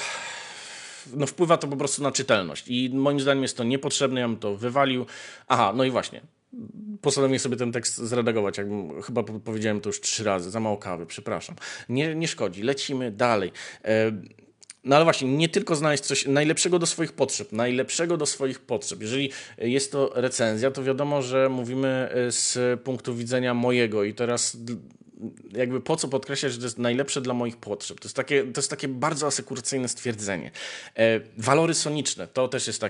No wpływa to po prostu na czytelność. I moim zdaniem jest to niepotrzebne, ja bym to wywalił. Aha, no i właśnie. Postanowiłem sobie ten tekst zredagować, jakbym chyba powiedziałem to już 3 razy. Za mało kawy, przepraszam. Nie szkodzi, lecimy dalej. No ale właśnie, nie tylko znaleźć coś najlepszego do swoich potrzeb. Jeżeli jest to recenzja, to wiadomo, że mówimy z punktu widzenia mojego i teraz jakby po co podkreślać, że to jest najlepsze dla moich potrzeb. To jest takie bardzo asekuracyjne stwierdzenie. Walory soniczne, to też jest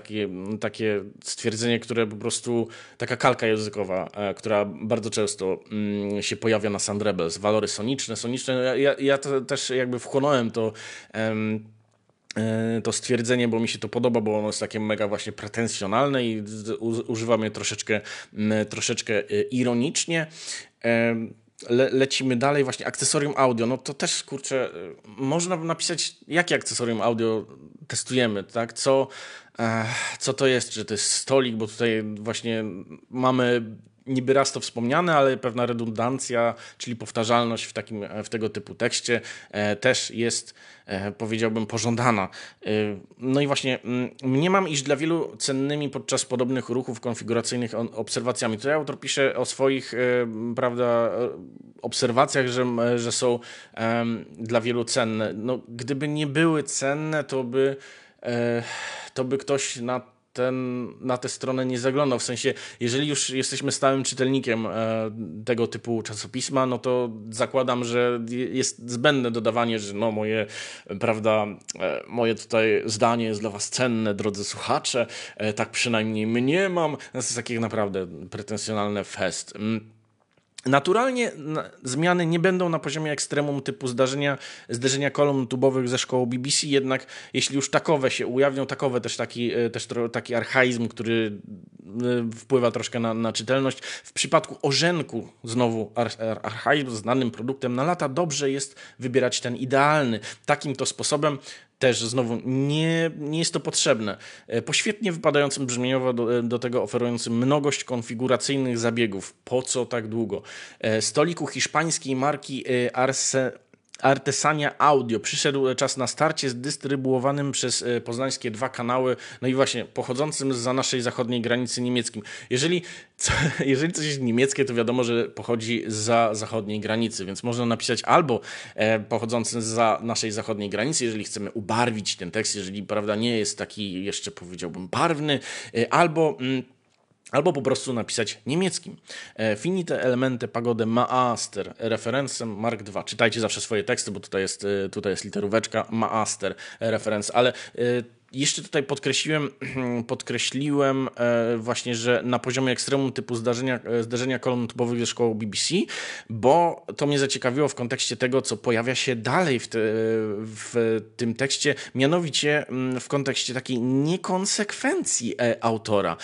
takie stwierdzenie, które po prostu, taka kalka językowa, która bardzo często się pojawia na Soundrebels. Walory soniczne. Ja to też jakby wchłonąłem to stwierdzenie, bo mi się to podoba, bo ono jest takie mega właśnie pretensjonalne i używam je troszeczkę ironicznie. Lecimy dalej, właśnie akcesorium audio, no to też, kurczę, można napisać, jakie akcesorium audio testujemy, tak, co to jest, czy to jest stolik, bo tutaj właśnie mamy niby raz to wspomniane, ale pewna redundancja, czyli powtarzalność w tego typu tekście też jest, powiedziałbym, pożądana. No i właśnie, mniemam, iż dla wielu cennymi podczas podobnych ruchów konfiguracyjnych obserwacjami. Tutaj autor pisze o swoich, prawda, obserwacjach, że są dla wielu cenne. No, gdyby nie były cenne, to by ktoś na na tę stronę nie zaglądał. W sensie, jeżeli już jesteśmy stałym czytelnikiem tego typu czasopisma, no to zakładam, że jest zbędne dodawanie, że no moje, prawda, moje tutaj zdanie jest dla was cenne, drodzy słuchacze, tak przynajmniej mnie mam. To jest takie naprawdę pretensjonalne fest. Naturalnie zmiany nie będą na poziomie ekstremum typu zderzenia kolumn tubowych ze szkołą BBC, jednak jeśli już takowe się ujawnią, taki archaizm, który wpływa troszkę na czytelność. W przypadku orzenku, znowu archaizm, znanym produktem na lata, dobrze jest wybierać ten idealny. Takim to sposobem też znowu nie jest to potrzebne. Po świetnie wypadającym brzmieniowo do tego oferującym mnogość konfiguracyjnych zabiegów. Po co tak długo? Stoliku hiszpańskiej marki Artesania Audio. Przyszedł czas na starcie z dystrybuowanym przez poznańskie dwa kanały, no i właśnie pochodzącym zza naszej zachodniej granicy niemieckim. Jeżeli coś jest niemieckie, to wiadomo, że pochodzi zza zachodniej granicy, więc można napisać albo pochodzącym zza naszej zachodniej granicy, jeżeli chcemy ubarwić ten tekst, jeżeli, prawda, nie jest taki jeszcze, powiedziałbym, barwny, albo po prostu napisać niemieckim. Finite Elemente Pagode Master Reference Mark II. Czytajcie zawsze swoje teksty, bo tutaj jest literóweczka Master Reference, ale jeszcze tutaj podkreśliłem właśnie, że na poziomie ekstremum typu zderzenia kolumn tubowych ze szkołą BBC, bo to mnie zaciekawiło w kontekście tego, co pojawia się dalej w tym tekście, mianowicie w kontekście takiej niekonsekwencji autora.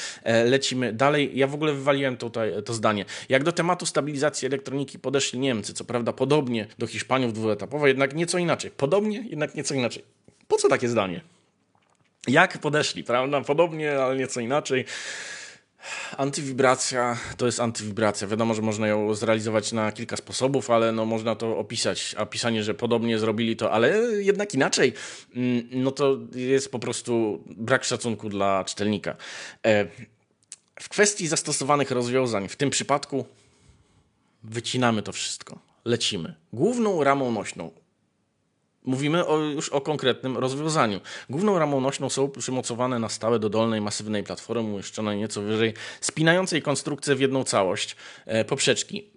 Lecimy dalej. Ja w ogóle wywaliłem tutaj to zdanie. Jak do tematu stabilizacji elektroniki podeszli Niemcy, co prawda podobnie do Hiszpaniów dwuetapowo, jednak nieco inaczej. Po co takie zdanie? Jak podeszli, prawda? Podobnie, ale nieco inaczej. Antywibracja to jest antywibracja. Wiadomo, że można ją zrealizować na kilka sposobów, ale no można to opisać. A pisanie, że podobnie zrobili to, ale jednak inaczej, no to jest po prostu brak szacunku dla czytelnika. W kwestii zastosowanych rozwiązań, w tym przypadku wycinamy to wszystko. Lecimy. Główną ramą nośną. Mówimy już o konkretnym rozwiązaniu. Główną ramą nośną są przymocowane na stałe do dolnej masywnej platformy umieszczonej nieco wyżej, spinającej konstrukcję w jedną całość poprzeczki.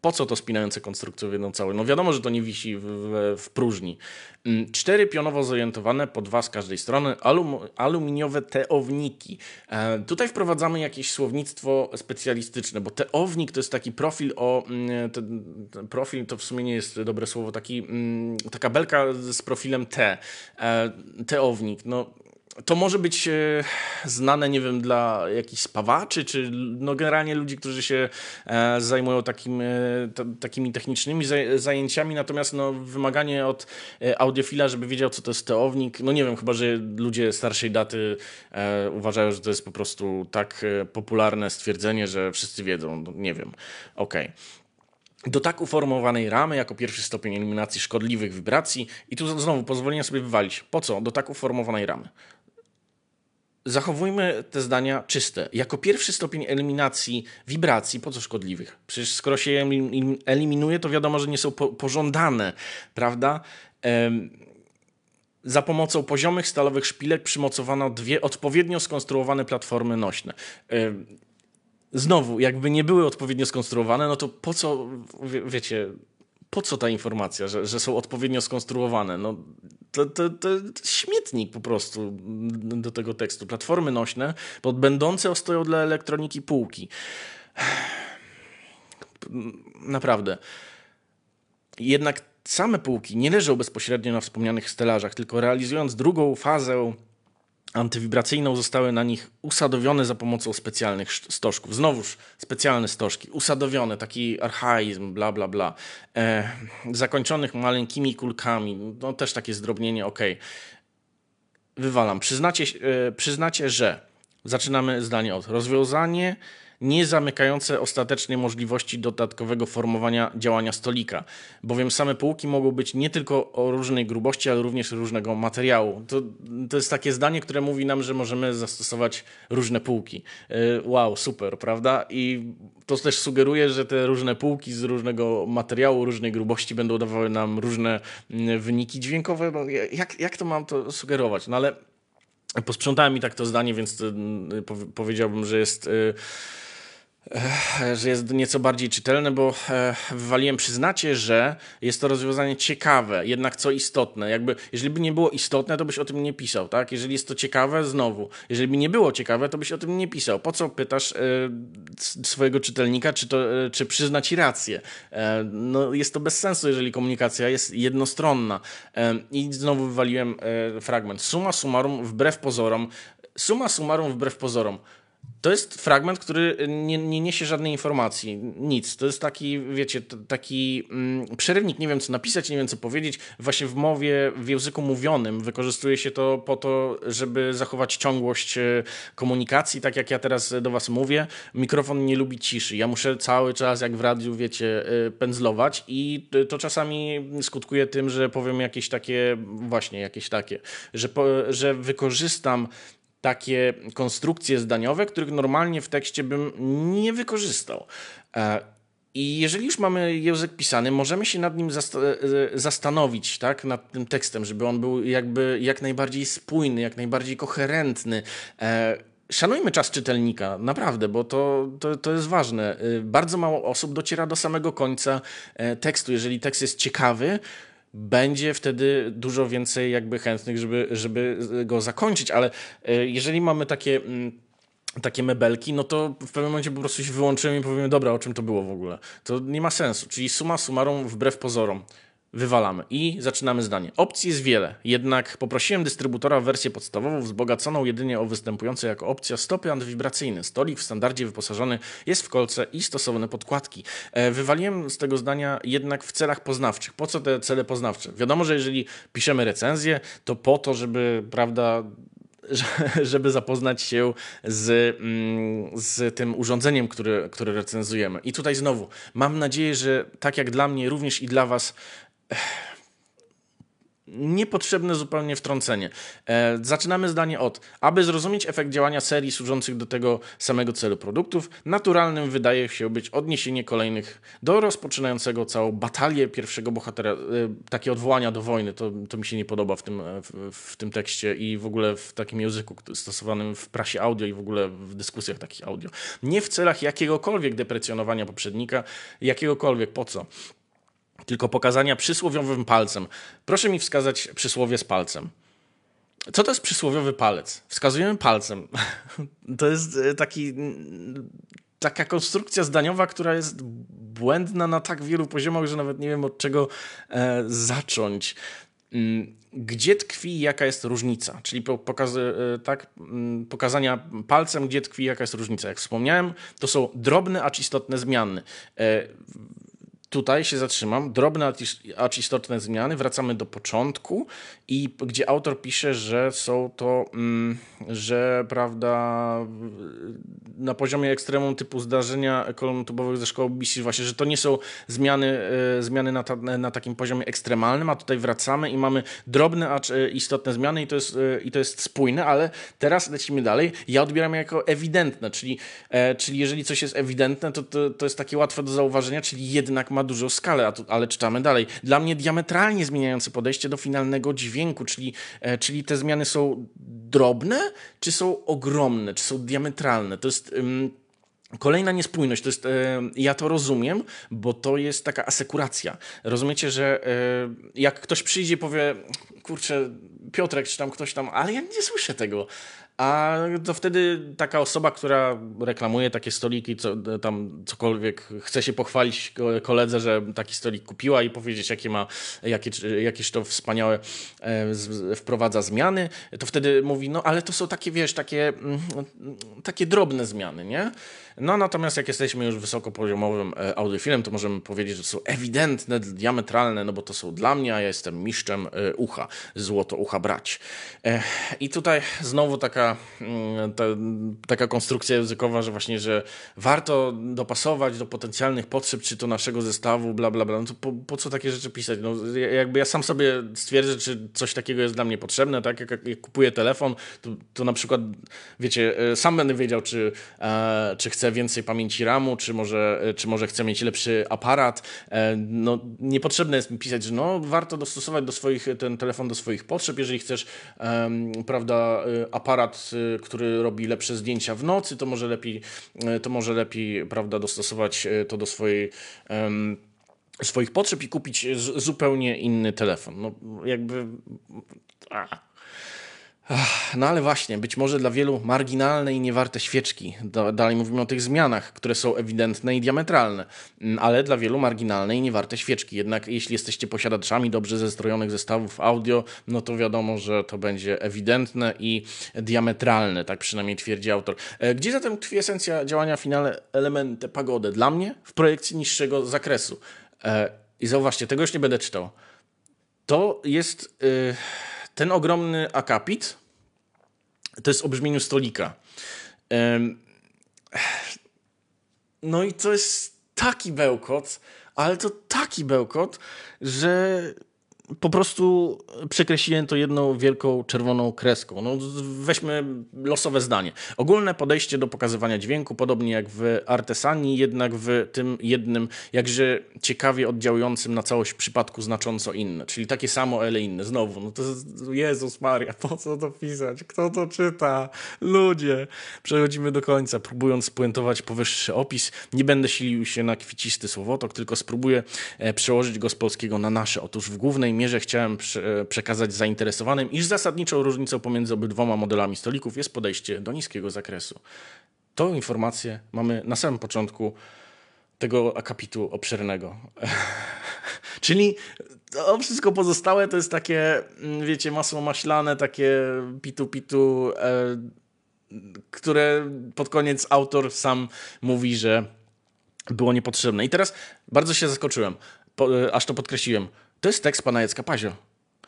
Po co to spinające konstrukcje w jedną całość? No wiadomo, że to nie wisi w próżni. 4 pionowo zorientowane, po 2 z każdej strony, aluminiowe teowniki. Tutaj wprowadzamy jakieś słownictwo specjalistyczne, bo teownik to jest taki profil profil to w sumie nie jest dobre słowo, taka belka z profilem T. Teownik, no to może być znane, nie wiem, dla jakichś spawaczy, czy no generalnie ludzi, którzy się zajmują takimi technicznymi zajęciami, natomiast no, wymaganie od audiofila, żeby wiedział, co to jest teownik, no nie wiem, chyba że ludzie starszej daty uważają, że to jest po prostu tak popularne stwierdzenie, że wszyscy wiedzą, no, nie wiem, okej. Do tak uformowanej ramy jako pierwszy stopień eliminacji szkodliwych wibracji. I tu znowu pozwolenia sobie wywalić. Po co? Do tak uformowanej ramy. Zachowujmy te zdania czyste. Jako pierwszy stopień eliminacji wibracji, po co szkodliwych? Przecież skoro się je eliminuje, to wiadomo, że nie są pożądane, prawda? Za pomocą poziomych stalowych szpilek przymocowano 2 odpowiednio skonstruowane platformy nośne. Znowu, jakby nie były odpowiednio skonstruowane, no to po co, wiecie, po co ta informacja, że są odpowiednio skonstruowane? No, to śmietnik po prostu do tego tekstu. Platformy nośne, podbędące ostoją dla elektroniki półki. Naprawdę. Jednak same półki nie leżą bezpośrednio na wspomnianych stelażach, tylko realizując drugą fazę antywibracyjną zostały na nich usadowione za pomocą specjalnych stożków. Znowuż specjalne stożki, usadowione, taki archaizm, bla, bla, bla. Zakończonych maleńkimi kulkami, no też takie zdrobnienie, okej. Wywalam. Przyznacie, że zaczynamy zdanie od rozwiązanie nie zamykające ostatecznej możliwości dodatkowego formowania działania stolika, bowiem same półki mogą być nie tylko o różnej grubości, ale również różnego materiału. To jest takie zdanie, które mówi nam, że możemy zastosować różne półki. Wow, super, prawda? I to też sugeruje, że te różne półki z różnego materiału, różnej grubości będą dawały nam różne wyniki dźwiękowe. No, jak to mam to sugerować? No ale Posprzątałem i tak to zdanie, więc powiedziałbym, że jest nieco bardziej czytelne, bo wywaliłem, przyznacie, że jest to rozwiązanie ciekawe, jednak co istotne, jakby, jeżeli by nie było istotne, to byś o tym nie pisał, tak? Jeżeli jest to ciekawe, znowu, jeżeli by nie było ciekawe, to byś o tym nie pisał. Po co pytasz swojego czytelnika, czy przyzna ci rację? No, jest to bez sensu, jeżeli komunikacja jest jednostronna. I znowu wywaliłem fragment. Summa summarum wbrew pozorom, to jest fragment, który nie niesie żadnej informacji, nic. To jest taki, wiecie, taki przerywnik, nie wiem co napisać, nie wiem co powiedzieć. Właśnie w mowie, w języku mówionym wykorzystuje się to po to, żeby zachować ciągłość komunikacji, tak jak ja teraz do was mówię. Mikrofon nie lubi ciszy. Ja muszę cały czas, jak w radiu, wiecie, pędzlować i to czasami skutkuje tym, że powiem jakieś takie, że wykorzystam takie konstrukcje zdaniowe, których normalnie w tekście bym nie wykorzystał. I jeżeli już mamy język pisany, możemy się nad nim zastanowić, tak, nad tym tekstem, żeby on był jakby jak najbardziej spójny, jak najbardziej koherentny. Szanujmy czas czytelnika, naprawdę, bo to jest ważne. Bardzo mało osób dociera do samego końca tekstu. Jeżeli tekst jest ciekawy, będzie wtedy dużo więcej jakby chętnych, żeby go zakończyć, ale jeżeli mamy takie mebelki, no to w pewnym momencie po prostu się wyłączymy i powiemy, dobra, o czym to było w ogóle? To nie ma sensu, czyli summa summarum wbrew pozorom. Wywalamy i zaczynamy zdanie. Opcji jest wiele, jednak poprosiłem dystrybutora o wersję podstawową, wzbogaconą jedynie o występujące jako opcja stopy antywibracyjne. Stolik w standardzie wyposażony jest w kolce i stosowne podkładki. Wywaliłem z tego zdania jednak w celach poznawczych. Po co te cele poznawcze? Wiadomo, że jeżeli piszemy recenzję, to po to, żeby, prawda, żeby zapoznać się z tym urządzeniem, które recenzujemy. I tutaj znowu, mam nadzieję, że tak jak dla mnie, również i dla was niepotrzebne zupełnie wtrącenie. Zaczynamy zdanie od: aby zrozumieć efekt działania serii służących do tego samego celu produktów, naturalnym wydaje się być odniesienie kolejnych do rozpoczynającego całą batalię pierwszego bohatera. Takie odwołania do wojny, to mi się nie podoba w tym tekście i w ogóle w takim języku stosowanym w prasie audio i w ogóle w dyskusjach takich audio. Nie w celach jakiegokolwiek deprecjonowania poprzednika, jakiegokolwiek, po co? Tylko pokazania przysłowiowym palcem. Proszę mi wskazać przysłowie z palcem. Co to jest przysłowiowy palec? Wskazujemy palcem. To jest taka konstrukcja zdaniowa, która jest błędna na tak wielu poziomach, że nawet nie wiem, od czego zacząć. Gdzie tkwi i jaka jest różnica? Czyli pokazania palcem, gdzie tkwi i jaka jest różnica. Jak wspomniałem, to są drobne, acz istotne zmiany. Tutaj się zatrzymam. Drobne, acz istotne zmiany. Wracamy do początku i gdzie autor pisze, że są to, że prawda, na poziomie ekstremum typu zdarzenia kolumn tubowych ze szkoły BC, właśnie, że to nie są zmiany na takim poziomie ekstremalnym, a tutaj wracamy i mamy drobne, acz istotne zmiany i to jest spójne, ale teraz lecimy dalej. Ja odbieram je jako ewidentne, czyli jeżeli coś jest ewidentne, to jest takie łatwe do zauważenia, czyli jednak ma dużą skalę, ale czytamy dalej. Dla mnie diametralnie zmieniające podejście do finalnego dźwięku, czyli te zmiany są drobne, czy są ogromne, czy są diametralne. To jest kolejna niespójność. To jest, ja to rozumiem, bo to jest taka asekuracja. Rozumiecie, że jak ktoś przyjdzie i powie, kurczę, Piotrek czy tam ktoś tam, ale ja nie słyszę tego. A to wtedy taka osoba, która reklamuje takie stoliki, tam cokolwiek, chce się pochwalić koledze, że taki stolik kupiła i powiedzieć, jakieś to wspaniałe wprowadza zmiany, to wtedy mówi, no ale to są takie, wiesz, takie drobne zmiany, nie? No natomiast jak jesteśmy już wysokopoziomowym audiofilem, to możemy powiedzieć, że są ewidentne, diametralne, no bo to są dla mnie, a ja jestem mistrzem ucha, złoto ucha brać. I tutaj znowu taka konstrukcja językowa, że właśnie, że warto dopasować do potencjalnych potrzeb, czy to naszego zestawu, bla, bla, bla. No to po co takie rzeczy pisać? No, jakby ja sam sobie stwierdzę, czy coś takiego jest dla mnie potrzebne, tak? Jak kupuję telefon, to na przykład, wiecie, sam będę wiedział, czy chcę chce więcej pamięci RAMu, czy może chce mieć lepszy aparat. No, niepotrzebne jest mi pisać, że no, warto dostosować ten telefon do swoich potrzeb. Jeżeli chcesz prawda, aparat, który robi lepsze zdjęcia w nocy, to może lepiej prawda, dostosować to do swoich potrzeb i kupić zupełnie inny telefon. No jakby... No ale właśnie, być może dla wielu marginalne i niewarte świeczki, dalej mówimy o tych zmianach, które są ewidentne i diametralne, ale dla wielu marginalne i niewarte świeczki. Jednak jeśli jesteście posiadaczami dobrze zestrojonych zestawów audio, no to wiadomo, że to będzie ewidentne i diametralne, tak przynajmniej twierdzi autor. Gdzie zatem tkwi esencja działania Finale Elemente Pagode? Dla mnie w projekcji niższego zakresu. I zauważcie, tego już nie będę czytał. To jest ten ogromny akapit, to jest o brzmieniu stolika. No i to jest taki bełkot, ale to taki bełkot, że po prostu przekreśliłem to jedną wielką czerwoną kreską. No, weźmy losowe zdanie. Ogólne podejście do pokazywania dźwięku, podobnie jak w Artesanii, jednak w tym jednym, jakże ciekawie oddziałującym na całość przypadku znacząco inne. Czyli takie samo, ale inne. Znowu, no to jest, Jezus Maria, po co to pisać? Kto to czyta? Ludzie. Przechodzimy do końca, próbując spuentować powyższy opis. Nie będę silił się na kwicisty słowotok, tylko spróbuję przełożyć go z polskiego na nasze. Otóż w głównej mierze chciałem przekazać zainteresowanym, iż zasadniczą różnicą pomiędzy obydwoma modelami stolików jest podejście do niskiego zakresu. Tą informację mamy na samym początku tego akapitu obszernego. Czyli to wszystko pozostałe to jest takie, wiecie, masło maślane, takie pitu-pitu, które pod koniec autor sam mówi, że było niepotrzebne. I teraz bardzo się zaskoczyłem, aż to podkreśliłem. To jest tekst pana Jacka Pazio.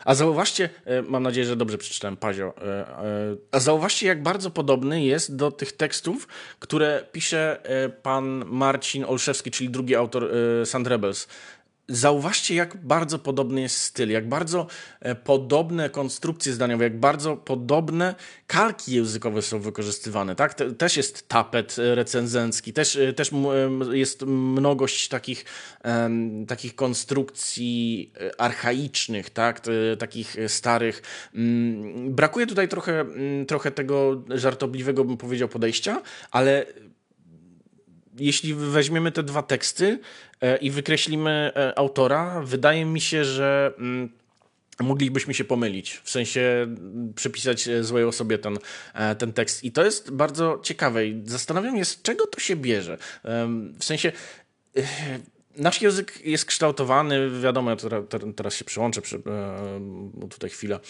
A zauważcie, mam nadzieję, że dobrze przeczytałem Pazio, a zauważcie, jak bardzo podobny jest do tych tekstów, które pisze pan Marcin Olszewski, czyli drugi autor Soundrebels. Zauważcie, jak bardzo podobny jest styl, jak bardzo podobne konstrukcje zdaniowe, jak bardzo podobne kalki językowe są wykorzystywane. Tak? Też jest tapet recenzencki, też jest mnogość takich konstrukcji archaicznych, tak? Takich starych. Brakuje tutaj trochę tego żartobliwego, bym powiedział, podejścia, ale... Jeśli weźmiemy te dwa teksty i wykreślimy autora, wydaje mi się, że moglibyśmy się pomylić, w sensie przypisać złej osobie ten tekst. I to jest bardzo ciekawe i zastanawiam się, z czego to się bierze. W sensie... Nasz język jest kształtowany, wiadomo, ja teraz się przyłączę, bo tutaj chwila.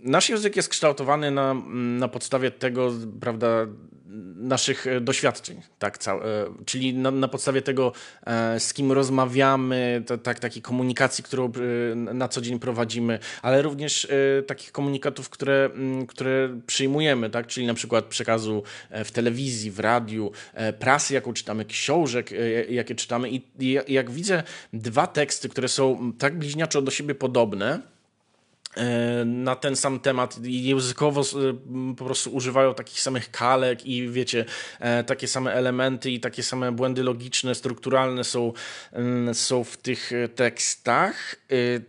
Nasz język jest kształtowany na podstawie tego, prawda, naszych doświadczeń, tak, czyli na podstawie tego, z kim rozmawiamy, takiej komunikacji, którą na co dzień prowadzimy, ale również takich komunikatów, które przyjmujemy, tak, czyli na przykład przekazu w telewizji, w radiu, prasy, jaką czytamy, książek, jakie czytamy. I jak widzę dwa teksty, które są tak bliźniaczo do siebie podobne na ten sam temat i językowo po prostu używają takich samych kalek i wiecie, takie same elementy i takie same błędy logiczne, strukturalne są w tych tekstach,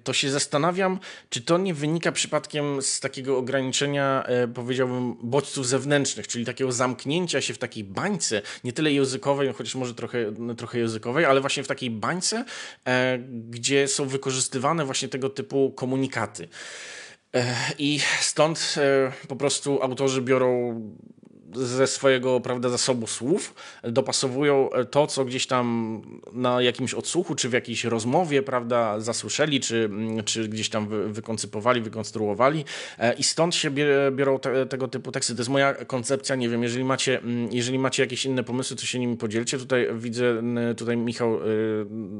to się zastanawiam, czy to nie wynika przypadkiem z takiego ograniczenia, powiedziałbym, bodźców zewnętrznych, czyli takiego zamknięcia się w takiej bańce, nie tyle językowej, no chociaż może trochę językowej, ale właśnie w takiej bańce, gdzie są wykorzystywane właśnie tego typu komunikaty. I stąd po prostu autorzy biorą ze swojego, prawda, zasobu słów, dopasowują to, co gdzieś tam na jakimś odsłuchu, czy w jakiejś rozmowie, prawda, zasłyszeli, czy gdzieś tam wykoncypowali, wykonstruowali i stąd się biorą tego typu teksty. To jest moja koncepcja, nie wiem, jeżeli macie jakieś inne pomysły, to się nimi podzielcie. Tutaj widzę, Michał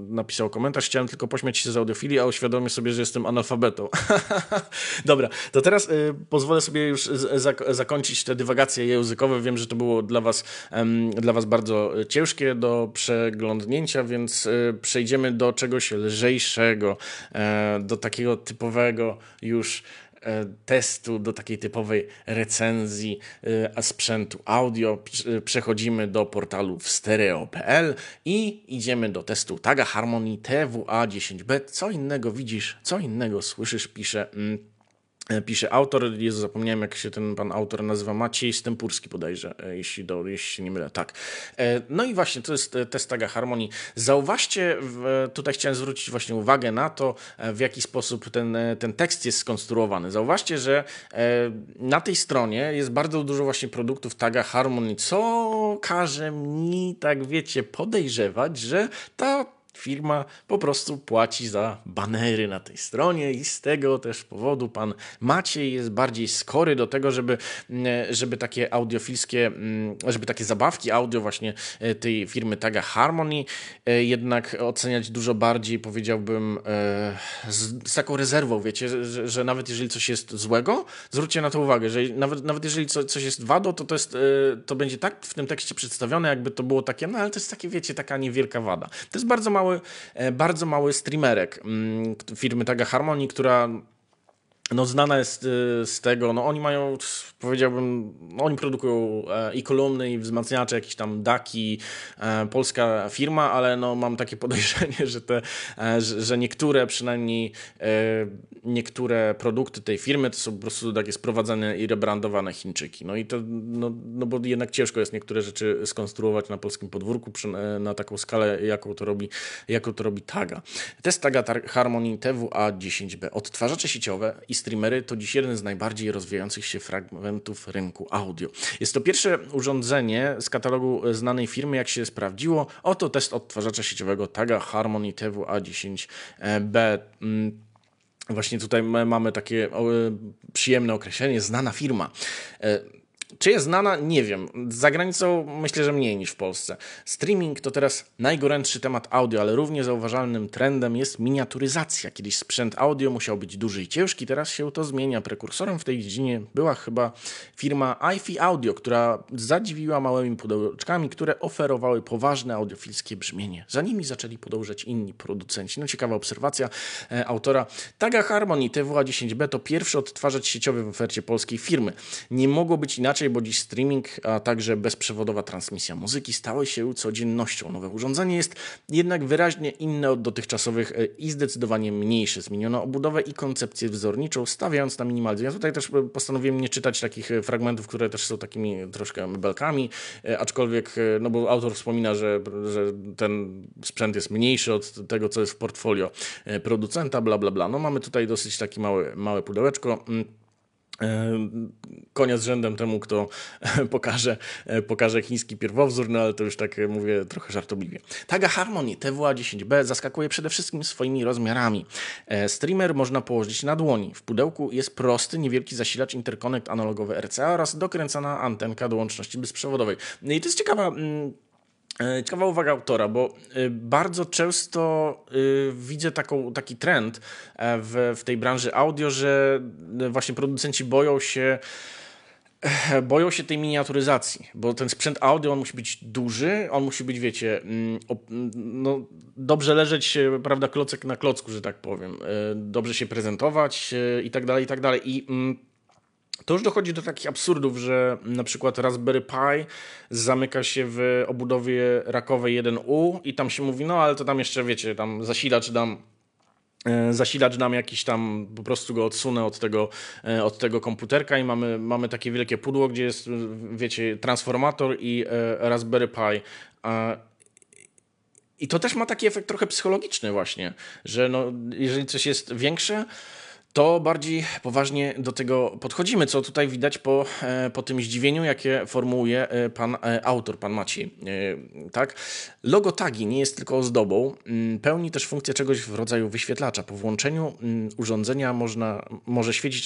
napisał komentarz, chciałem tylko pośmiać się z audiofilii, a uświadomię sobie, że jestem analfabetą. Dobra, to teraz pozwolę sobie już zakończyć te dywagacje językowe. Wiem, że to było dla was bardzo ciężkie do przeglądnięcia, więc przejdziemy do czegoś lżejszego, do takiego typowego już testu do takiej typowej recenzji sprzętu audio przechodzimy do portalu wstereo.pl i idziemy do testu Taga Harmony TWA 10B. Co innego widzisz, co innego słyszysz, pisze autor. Jezu, zapomniałem, jak się ten pan autor nazywa. Maciej Stempurski bodajże, jeśli się nie mylę. Tak. No i właśnie, to jest test Taga Harmonii. Zauważcie, tutaj chciałem zwrócić właśnie uwagę na to, w jaki sposób ten tekst jest skonstruowany. Zauważcie, że na tej stronie jest bardzo dużo właśnie produktów Taga Harmonii, co każe mi, tak wiecie, podejrzewać, że ta firma po prostu płaci za banery na tej stronie i z tego też powodu pan Maciej jest bardziej skory do tego, żeby takie audiofilskie, żeby takie zabawki audio właśnie tej firmy Taga Harmony jednak oceniać dużo bardziej, powiedziałbym, z taką rezerwą, wiecie, że nawet jeżeli coś jest złego, zwróćcie na to uwagę, że nawet jeżeli coś jest wadą, to będzie tak w tym tekście przedstawione, jakby to było takie, no ale to jest takie, wiecie, taka niewielka wada. To jest bardzo mały streamerek firmy Taga Harmony, która no znana jest z tego, no oni mają, powiedziałbym, oni produkują i kolumny, i wzmacniacze, jakieś tam daki, polska firma, ale no mam takie podejrzenie, że niektóre, przynajmniej niektóre produkty tej firmy to są po prostu takie sprowadzane i rebrandowane Chińczyki. No i to, no bo jednak ciężko jest niektóre rzeczy skonstruować na polskim podwórku na taką skalę, jaką to robi Taga. Test Taga Harmony TWA 10B. Odtwarzacze sieciowe i streamery to dziś jeden z najbardziej rozwijających się fragmentów rynku audio. Jest to pierwsze urządzenie z katalogu znanej firmy, jak się sprawdziło. Oto test odtwarzacza sieciowego Taga Harmony TWA 10B. Właśnie tutaj mamy takie przyjemne określenie, znana firma. Czy jest znana? Nie wiem. Za granicą myślę, że mniej niż w Polsce. Streaming to teraz najgorętszy temat audio, ale równie zauważalnym trendem jest miniaturyzacja. Kiedyś sprzęt audio musiał być duży i ciężki, teraz się to zmienia. Prekursorem w tej dziedzinie była chyba firma Hi-Fi Audio, która zadziwiła małymi pudełeczkami, które oferowały poważne audiofilskie brzmienie. Za nimi zaczęli podążać inni producenci. No ciekawa obserwacja autora. Taga Harmony TWA 10B to pierwszy odtwarzacz sieciowy w ofercie polskiej firmy. Nie mogło być inaczej, bo dziś streaming, a także bezprzewodowa transmisja muzyki stały się codziennością. Nowe urządzenie jest jednak wyraźnie inne od dotychczasowych i zdecydowanie mniejsze. Zmieniono obudowę i koncepcję wzorniczą, stawiając na minimalizm. Ja tutaj też postanowiłem nie czytać takich fragmentów, które też są takimi troszkę mebelkami, aczkolwiek, no bo autor wspomina, że ten sprzęt jest mniejszy od tego, co jest w portfolio producenta, bla, bla, bla. No mamy tutaj dosyć takie małe pudełeczko. Konia z rzędem temu, kto pokaże chiński pierwowzór, no ale to już tak mówię trochę żartobliwie. Taga Harmony TWA 10B zaskakuje przede wszystkim swoimi rozmiarami. Streamer można położyć na dłoni. W pudełku jest prosty, niewielki zasilacz interkonekt analogowy RCA oraz dokręcana antenka do łączności bezprzewodowej. I to jest ciekawa uwaga autora, bo bardzo często widzę taki trend w tej branży audio, że właśnie producenci boją się tej miniaturyzacji, bo ten sprzęt audio, on musi być duży, on musi być, wiecie, no, dobrze leżeć, prawda, klocek na klocku, że tak powiem, dobrze się prezentować i tak dalej, i tak dalej. I to już dochodzi do takich absurdów, że na przykład Raspberry Pi zamyka się w obudowie rakowej 1U i tam się mówi, no ale to tam jeszcze, wiecie, tam zasilacz dam jakiś tam, po prostu go odsunę od tego komputerka i mamy takie wielkie pudło, gdzie jest, wiecie, transformator i Raspberry Pi. I to też ma taki efekt trochę psychologiczny właśnie, że no, jeżeli coś jest większe, to bardziej poważnie do tego podchodzimy, co tutaj widać po tym zdziwieniu, jakie formułuje pan autor, pan Maciej. Tak? Logo Tagi nie jest tylko ozdobą, pełni też funkcję czegoś w rodzaju wyświetlacza. Po włączeniu urządzenia może świecić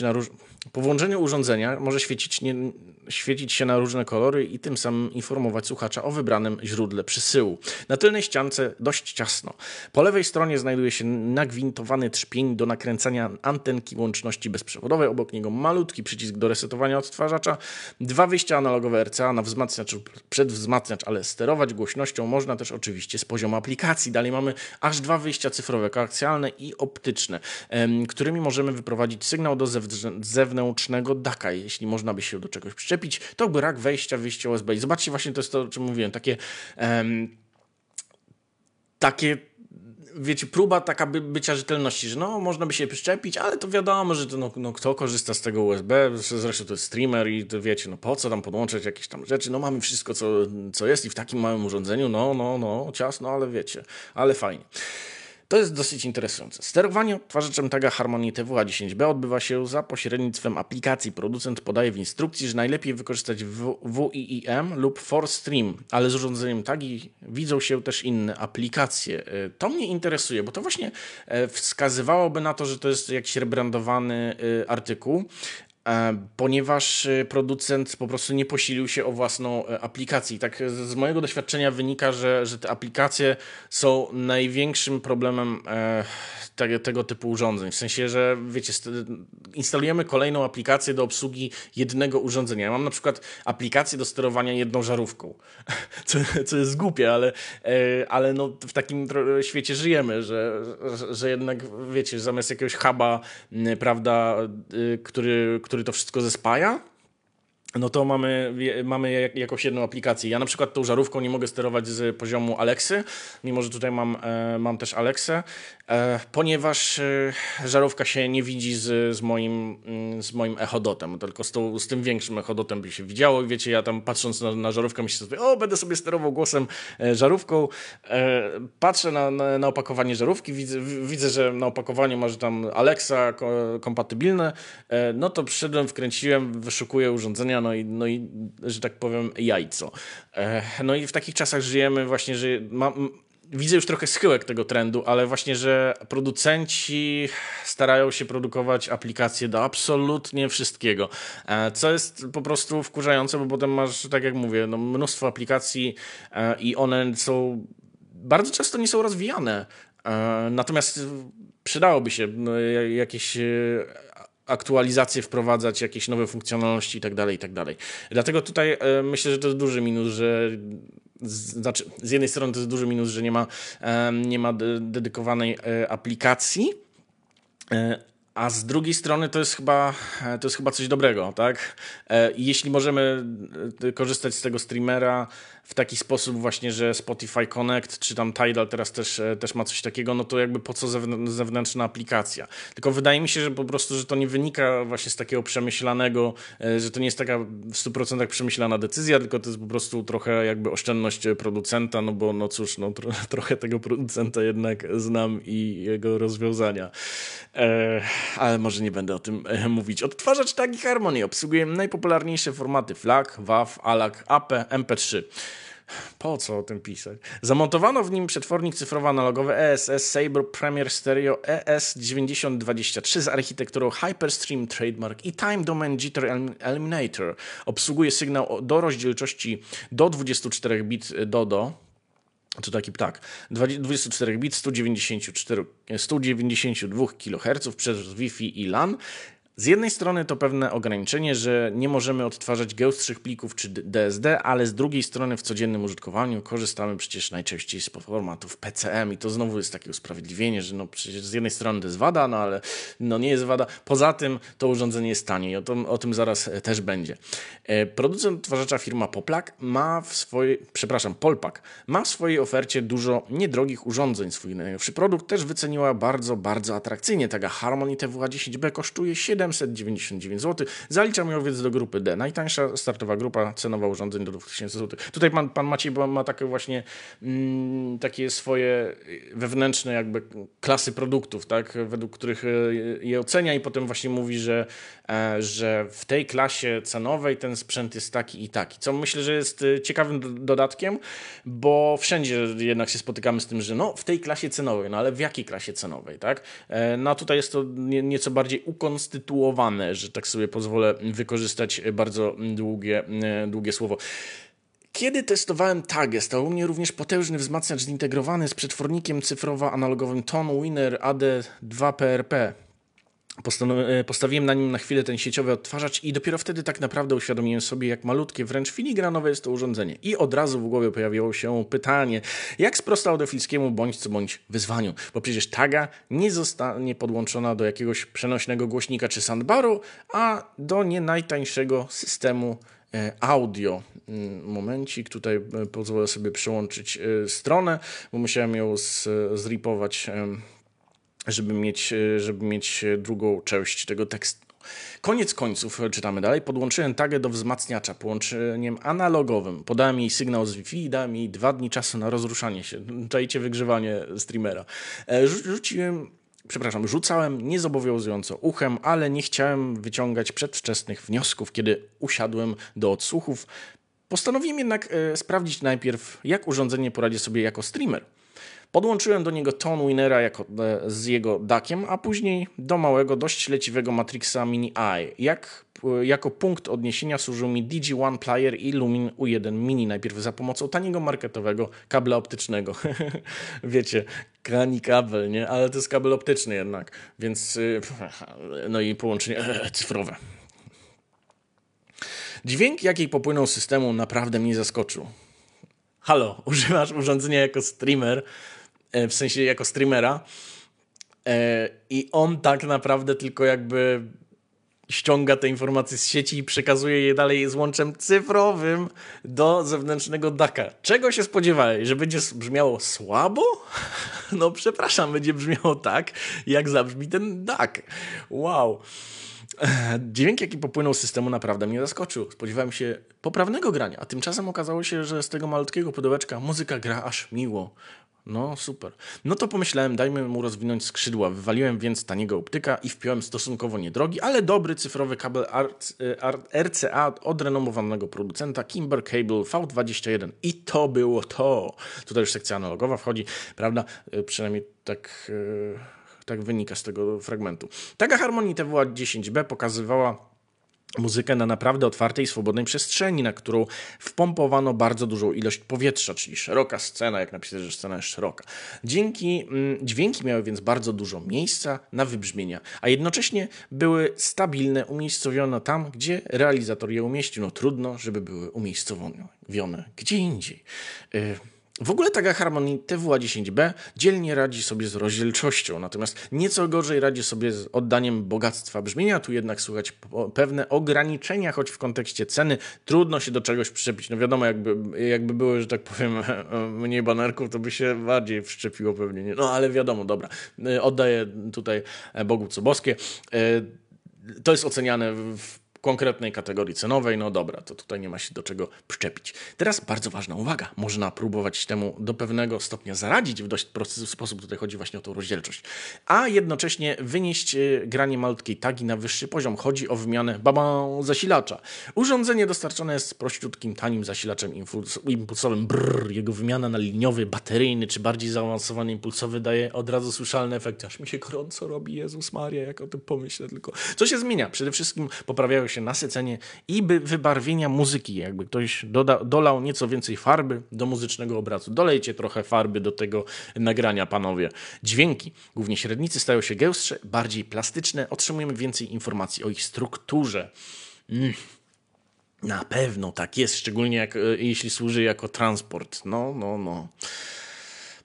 się na różne kolory i tym samym informować słuchacza o wybranym źródle przesyłu. Na tylnej ściance dość ciasno. Po lewej stronie znajduje się nagwintowany trzpień do nakręcania anten 1 łączności bezprzewodowej, obok niego malutki przycisk do resetowania odtwarzacza, dwa wyjścia analogowe RCA na wzmacniacz lub przedwzmacniacz, ale sterować głośnością można też oczywiście z poziomu aplikacji. Dalej mamy aż dwa wyjścia cyfrowe, koaksjalne i optyczne, którymi możemy wyprowadzić sygnał do zewnętrznego DAC-a. Jeśli można by się do czegoś przyczepić, to by rak wejścia, wyjścia USB. I zobaczcie, właśnie to jest to, o czym mówiłem, takie wiecie, próba taka bycia rzetelności, że no, można by się przyczepić, ale to wiadomo, że to, no, kto korzysta z tego USB, zresztą to jest streamer i to wiecie, no po co tam podłączać jakieś tam rzeczy, no mamy wszystko, co jest i w takim małym urządzeniu, no, ciasno, ale wiecie, ale fajnie. To jest dosyć interesujące. Sterowanie odtwarzaczem Taga Harmony TWA 10B odbywa się za pośrednictwem aplikacji. Producent podaje w instrukcji, że najlepiej wykorzystać WIIM lub ForStream, ale z urządzeniem Tagi widzą się też inne aplikacje. To mnie interesuje, bo to właśnie wskazywałoby na to, że to jest jakiś rebrandowany artykuł, ponieważ producent po prostu nie posilił się o własną aplikację. I tak z mojego doświadczenia wynika, że te aplikacje są największym problemem tego typu urządzeń. W sensie, że wiecie, instalujemy kolejną aplikację do obsługi jednego urządzenia. Ja mam na przykład aplikację do sterowania jedną żarówką, co jest głupie, ale no, w takim świecie żyjemy, że jednak wiecie, zamiast jakiegoś huba, prawda, który to wszystko zespaja, no to mamy jakąś jedną aplikację. Ja na przykład tą żarówką nie mogę sterować z poziomu Alexy, mimo że tutaj mam też Alexę, ponieważ żarówka się nie widzi z moim echodotem, tylko z tym większym echodotem by się widziało i wiecie, ja tam patrząc na żarówkę myślę sobie, będę sobie sterował głosem żarówką, patrzę na opakowanie żarówki, widzę, że na opakowaniu ma, że tam Alexa kompatybilne, no to przyszedłem, wkręciłem, wyszukuję urządzenia, no i że tak powiem jajco. No i w takich czasach żyjemy właśnie, że widzę już trochę schyłek tego trendu, ale właśnie, że producenci starają się produkować aplikacje do absolutnie wszystkiego, co jest po prostu wkurzające, bo potem masz, tak jak mówię, no, mnóstwo aplikacji i one są bardzo często nie są rozwijane. Natomiast przydałoby się jakieś aktualizacje wprowadzać, jakieś nowe funkcjonalności i tak dalej. Dlatego tutaj myślę, że to jest duży minus, że znaczy, z jednej strony to jest duży minus, że nie ma dedykowanej aplikacji, a z drugiej strony to jest chyba coś dobrego, tak? Jeśli możemy korzystać z tego streamera w taki sposób właśnie, że Spotify Connect czy tam Tidal teraz też ma coś takiego, no to jakby po co zewnętrzna aplikacja? Tylko wydaje mi się, że po prostu, że to nie wynika właśnie z takiego przemyślanego, że to nie jest taka w 100% przemyślana decyzja, tylko to jest po prostu trochę jakby oszczędność producenta, no bo no cóż, no trochę tego producenta jednak znam i jego rozwiązania. Ale może nie będę o tym mówić. Odtwarzacz Tagi Harmony obsługuje najpopularniejsze formaty FLAC, WAV, ALAC, AP, MP3. Po co o tym pisać? Zamontowano w nim przetwornik cyfrowo-analogowy ESS Sabre Premier Stereo ES9023 z architekturą Hyperstream Trademark i Time Domain Jitter Eliminator. Obsługuje sygnał do rozdzielczości do 24 bit DODO. To taki ptak. 24 bit, 192 kHz przez Wi-Fi i LAN. Z jednej strony to pewne ograniczenie, że nie możemy odtwarzać gęstszych plików czy DSD, ale z drugiej strony w codziennym użytkowaniu korzystamy przecież najczęściej z formatów PCM i to znowu jest takie usprawiedliwienie, że no przecież z jednej strony to jest wada, no ale no nie jest wada. Poza tym to urządzenie jest tanie i o tym zaraz też będzie. Producent odtwarzacza firma Poplak Polpak ma w swojej ofercie dużo niedrogich urządzeń. Swój najnowszy produkt też wyceniła bardzo, bardzo atrakcyjnie. Taga Harmony TWA 10B kosztuje 799 zł. Zaliczam ją więc do grupy D. Najtańsza startowa grupa cenowa urządzeń do 2000 zł. Tutaj pan Maciej ma takie właśnie takie swoje wewnętrzne jakby klasy produktów, tak, według których je ocenia i potem właśnie mówi, że w tej klasie cenowej ten sprzęt jest taki i taki. Co myślę, że jest ciekawym dodatkiem, bo wszędzie jednak się spotykamy z tym, że no w tej klasie cenowej, no ale w jakiej klasie cenowej, tak? No a tutaj jest to nieco bardziej ukonstytuowane, że tak sobie pozwolę wykorzystać bardzo długie słowo. Kiedy testowałem Tagę, stał u mnie również potężny wzmacniacz zintegrowany z przetwornikiem cyfrowo-analogowym ToneWinner AD2PRP. Postawiłem na nim na chwilę ten sieciowy odtwarzacz i dopiero wtedy tak naprawdę uświadomiłem sobie, jak malutkie, wręcz filigranowe jest to urządzenie. I od razu w głowie pojawiło się pytanie, jak sprostać audiofilskiemu bądź wyzwaniu, bo przecież taga nie zostanie podłączona do jakiegoś przenośnego głośnika czy soundbaru, a do nie najtańszego systemu audio. Momencik, tutaj pozwolę sobie przełączyć stronę, bo musiałem ją zripować, żeby mieć drugą część tego tekstu. Koniec końców, czytamy dalej, podłączyłem tagę do wzmacniacza połączeniem analogowym. Podałem jej sygnał z Wi-Fi i dałem jej 2 dni czasu na rozruszanie się. Czajcie wygrzewanie streamera. Rzucałem niezobowiązująco uchem, ale nie chciałem wyciągać przedwczesnych wniosków, kiedy usiadłem do odsłuchów. Postanowiłem jednak sprawdzić najpierw, jak urządzenie poradzi sobie jako streamer. Podłączyłem do niego ToneWinera z jego DAC-iem, a później do małego, dość leciwego Matrixa Mini Eye. Jako punkt odniesienia służył mi DigiOne Player i Lumin U1 Mini, najpierw za pomocą taniego marketowego kabla optycznego. Wiecie, krani kabel, nie? Ale to jest kabel optyczny jednak, więc no i połączenie cyfrowe. Dźwięk, jaki popłynął z systemu, naprawdę mnie zaskoczył. Halo, używasz urządzenia jako streamer, w sensie jako streamera i on tak naprawdę tylko jakby ściąga te informacje z sieci i przekazuje je dalej z łączem cyfrowym do zewnętrznego DAC-a. Czego się spodziewałeś? Że będzie brzmiało słabo? No przepraszam, będzie brzmiało tak, jak zabrzmi ten DAC. Wow. Dźwięk, jaki popłynął z systemu, naprawdę mnie zaskoczył. Spodziewałem się poprawnego grania, a tymczasem okazało się, że z tego malutkiego pudełeczka muzyka gra aż miło. No super. No to pomyślałem, dajmy mu rozwinąć skrzydła. Wywaliłem więc taniego optyka i wpiąłem stosunkowo niedrogi, ale dobry cyfrowy kabel RCA od renomowanego producenta Kimber Cable V21. I to było to. Tutaj już sekcja analogowa wchodzi, prawda? Przynajmniej tak... Tak wynika z tego fragmentu. Taga Harmony TWA 10B pokazywała muzykę na naprawdę otwartej, swobodnej przestrzeni, na którą wpompowano bardzo dużą ilość powietrza, czyli szeroka scena, jak napisać, że scena jest szeroka. Dźwięki miały więc bardzo dużo miejsca na wybrzmienia, a jednocześnie były stabilne, umiejscowione tam, gdzie realizator je umieścił. No trudno, żeby były umiejscowione gdzie indziej. W ogóle Taga Harmony TWA-10B dzielnie radzi sobie z rozdzielczością, natomiast nieco gorzej radzi sobie z oddaniem bogactwa brzmienia. Tu jednak słychać pewne ograniczenia, choć w kontekście ceny trudno się do czegoś przyczepić. No wiadomo, jakby były, że tak powiem, mniej banerków, to by się bardziej wszczepiło pewnie. Nie? No ale wiadomo, dobra, oddaję tutaj Bogu co boskie. To jest oceniane w konkretnej kategorii cenowej, no dobra, to tutaj nie ma się do czego przyczepić. Teraz bardzo ważna uwaga, można próbować temu do pewnego stopnia zaradzić w dość prosty sposób, tutaj chodzi właśnie o tą rozdzielczość, a jednocześnie wynieść granie malutkiej tagi na wyższy poziom. Chodzi o wymianę zasilacza. Urządzenie dostarczone jest prościutkim, tanim zasilaczem impulsowym. Jego wymiana na liniowy, bateryjny czy bardziej zaawansowany impulsowy daje od razu słyszalny efekt. Aż mi się gorąco robi, Jezus Maria, jak o tym pomyślę tylko. Co się zmienia? Przede wszystkim poprawiają się nasycenie i wybarwienia muzyki. Jakby ktoś dolał nieco więcej farby do muzycznego obrazu. Dolejcie trochę farby do tego nagrania, panowie. Dźwięki, głównie średnicy, stają się gęstsze, bardziej plastyczne. Otrzymujemy więcej informacji o ich strukturze. Na pewno tak jest, szczególnie jeśli służy jako transport. No.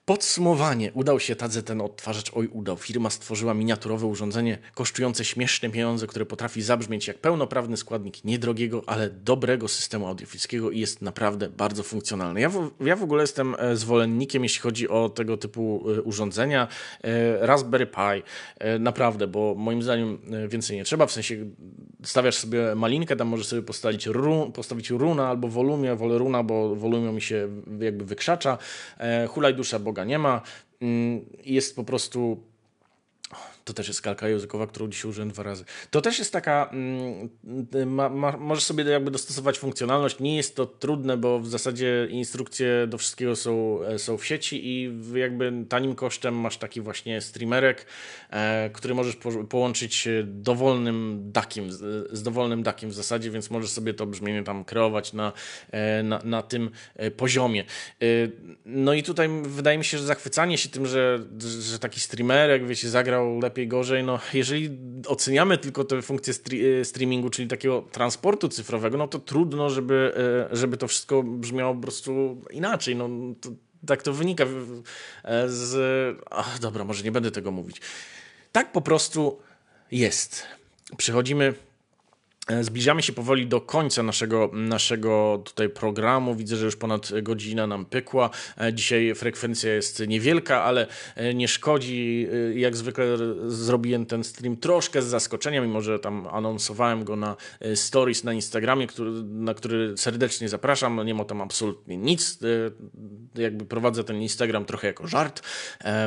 Podsumowanie. Udał się tadze ten odtwarzacz. Oj, udał. Firma stworzyła miniaturowe urządzenie kosztujące śmieszne pieniądze, które potrafi zabrzmieć jak pełnoprawny składnik niedrogiego, ale dobrego systemu audiofilskiego i jest naprawdę bardzo funkcjonalny. Ja w ogóle jestem zwolennikiem, jeśli chodzi o tego typu urządzenia, Raspberry Pi. Naprawdę, bo moim zdaniem więcej nie trzeba. W sensie stawiasz sobie malinkę, tam możesz sobie postawić runa albo wolumia. Ja wolę runa, bo wolumia mi się jakby wykrzacza. Hulaj dusza Boga nie ma. Jest po prostu... To też jest kalka językowa, którą dzisiaj użyłem 2 razy. To też jest taka... Możesz sobie jakby dostosować funkcjonalność. Nie jest to trudne, bo w zasadzie instrukcje do wszystkiego są w sieci i jakby tanim kosztem masz taki właśnie streamerek, który możesz połączyć z dowolnym DAC-iem w zasadzie, więc możesz sobie to brzmienie tam kreować na tym poziomie. No i tutaj wydaje mi się, że zachwycanie się tym, że taki streamerek, wiecie, zagrał lepiej, gorzej. No, jeżeli oceniamy tylko te funkcje streamingu, czyli takiego transportu cyfrowego, no to trudno, żeby to wszystko brzmiało po prostu inaczej. No, tak to wynika z... Ach, dobra, może nie będę tego mówić. Tak po prostu jest. Przechodzimy... Zbliżamy się powoli do końca naszego tutaj programu. Widzę, że już ponad godzina nam pykła. Dzisiaj frekwencja jest niewielka, ale nie szkodzi. Jak zwykle zrobiłem ten stream troszkę z zaskoczenia, mimo że tam anonsowałem go na stories na Instagramie, na który serdecznie zapraszam. Nie ma tam absolutnie nic. Jakby prowadzę ten Instagram trochę jako żart,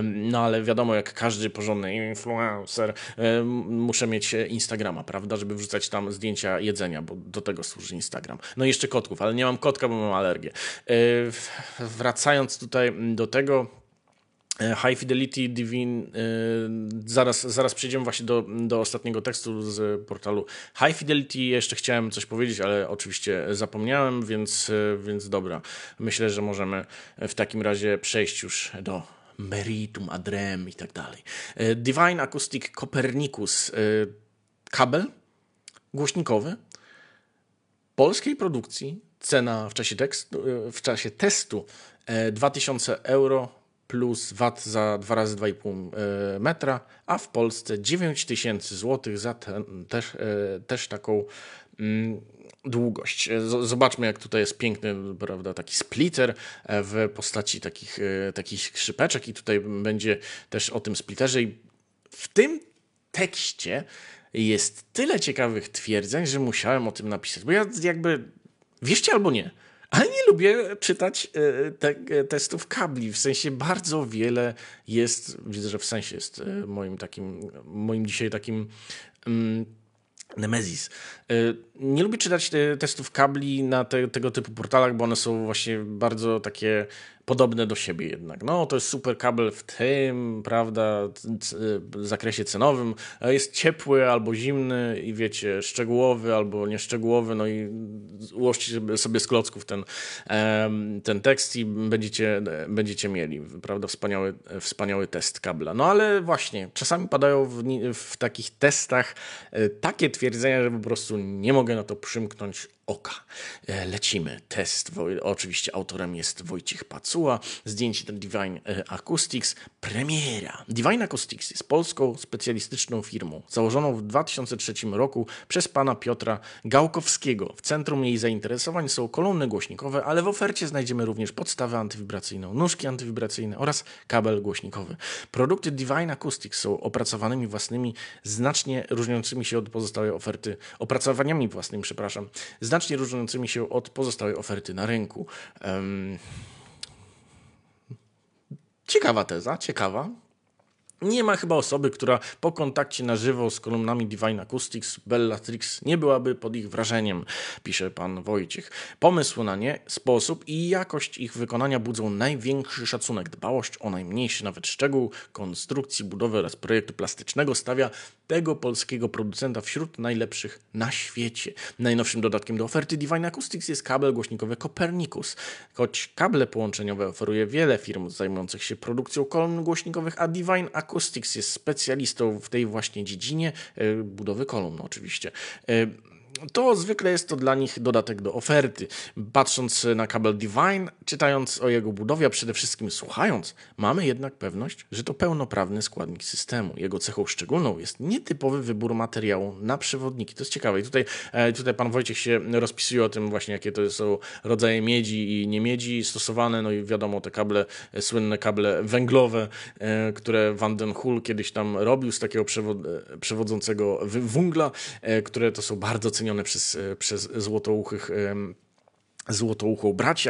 no ale wiadomo, jak każdy porządny influencer, muszę mieć Instagrama, prawda, żeby wrzucać tam zdjęcia jedzenia, bo do tego służy Instagram. No i jeszcze kotków, ale nie mam kotka, bo mam alergię. Wracając tutaj do tego, High Fidelity, Divine, zaraz przejdziemy właśnie do ostatniego tekstu z portalu High Fidelity. Jeszcze chciałem coś powiedzieć, ale oczywiście zapomniałem, więc dobra. Myślę, że możemy w takim razie przejść już do meritum, adrem i tak dalej. Divine Acoustic Copernicus, kabel głośnikowy polskiej produkcji, cena w czasie testu 2000 euro plus VAT za 2 razy 2,5 metra, a w Polsce 9000 zł za też taką długość. Zobaczmy, jak tutaj jest piękny, prawda, taki splitter w postaci takich skrzypeczek i tutaj będzie też o tym splitterze i w tym tekście jest tyle ciekawych twierdzeń, że musiałem o tym napisać, bo ja jakby, wierzcie albo nie, ale nie lubię czytać testów kabli, w sensie bardzo wiele jest, widzę, że w sensie jest moim dzisiaj takim Nemezis. Nie lubię czytać testów kabli na tego typu portalach, bo one są właśnie bardzo takie podobne do siebie jednak. No, to jest super kabel w tym, prawda, zakresie cenowym. Jest ciepły albo zimny i wiecie, szczegółowy albo nieszczegółowy. No i ułożcie sobie z klocków ten tekst i będziecie mieli, prawda, wspaniały test kabla. No ale właśnie, czasami padają w takich testach takie twierdzenia, że po prostu nie mogę na to przymknąć oka. Lecimy. Test. Oczywiście autorem jest Wojciech Pacuła. Zdjęcie Divine Acoustics. Premiera. Divine Acoustics jest polską specjalistyczną firmą założoną w 2003 roku przez pana Piotra Gałkowskiego. W centrum jej zainteresowań są kolumny głośnikowe, ale w ofercie znajdziemy również podstawę antywibracyjną, nóżki antywibracyjne oraz kabel głośnikowy. Produkty Divine Acoustics są opracowanymi własnymi, znacznie różniącymi się od pozostałej oferty, znacznie różniącymi się od pozostałej oferty na rynku. Ciekawa teza, ciekawa. Nie ma chyba osoby, która po kontakcie na żywo z kolumnami Divine Acoustics Bellatrix nie byłaby pod ich wrażeniem, pisze pan Wojciech. Pomysł na nie, sposób i jakość ich wykonania budzą największy szacunek. Dbałość o najmniejszy nawet szczegół konstrukcji, budowy oraz projektu plastycznego stawia tego polskiego producenta wśród najlepszych na świecie. Najnowszym dodatkiem do oferty Divine Acoustics jest kabel głośnikowy Copernicus. Choć kable połączeniowe oferuje wiele firm zajmujących się produkcją kolumn głośnikowych, a Divine Acoustics jest specjalistą w tej właśnie dziedzinie budowy kolumn oczywiście. To zwykle jest to dla nich dodatek do oferty. Patrząc na kabel Divine, czytając o jego budowie, a przede wszystkim słuchając, mamy jednak pewność, że to pełnoprawny składnik systemu. Jego cechą szczególną jest nietypowy wybór materiału na przewodniki. To jest ciekawe. I tutaj pan Wojciech się rozpisuje o tym właśnie, jakie to są rodzaje miedzi i niemiedzi stosowane. No i wiadomo, te kable, słynne kable węglowe, które Van den Hul kiedyś tam robił z takiego przewodzącego węgla, które to są bardzo cenione przez złotouchą brać,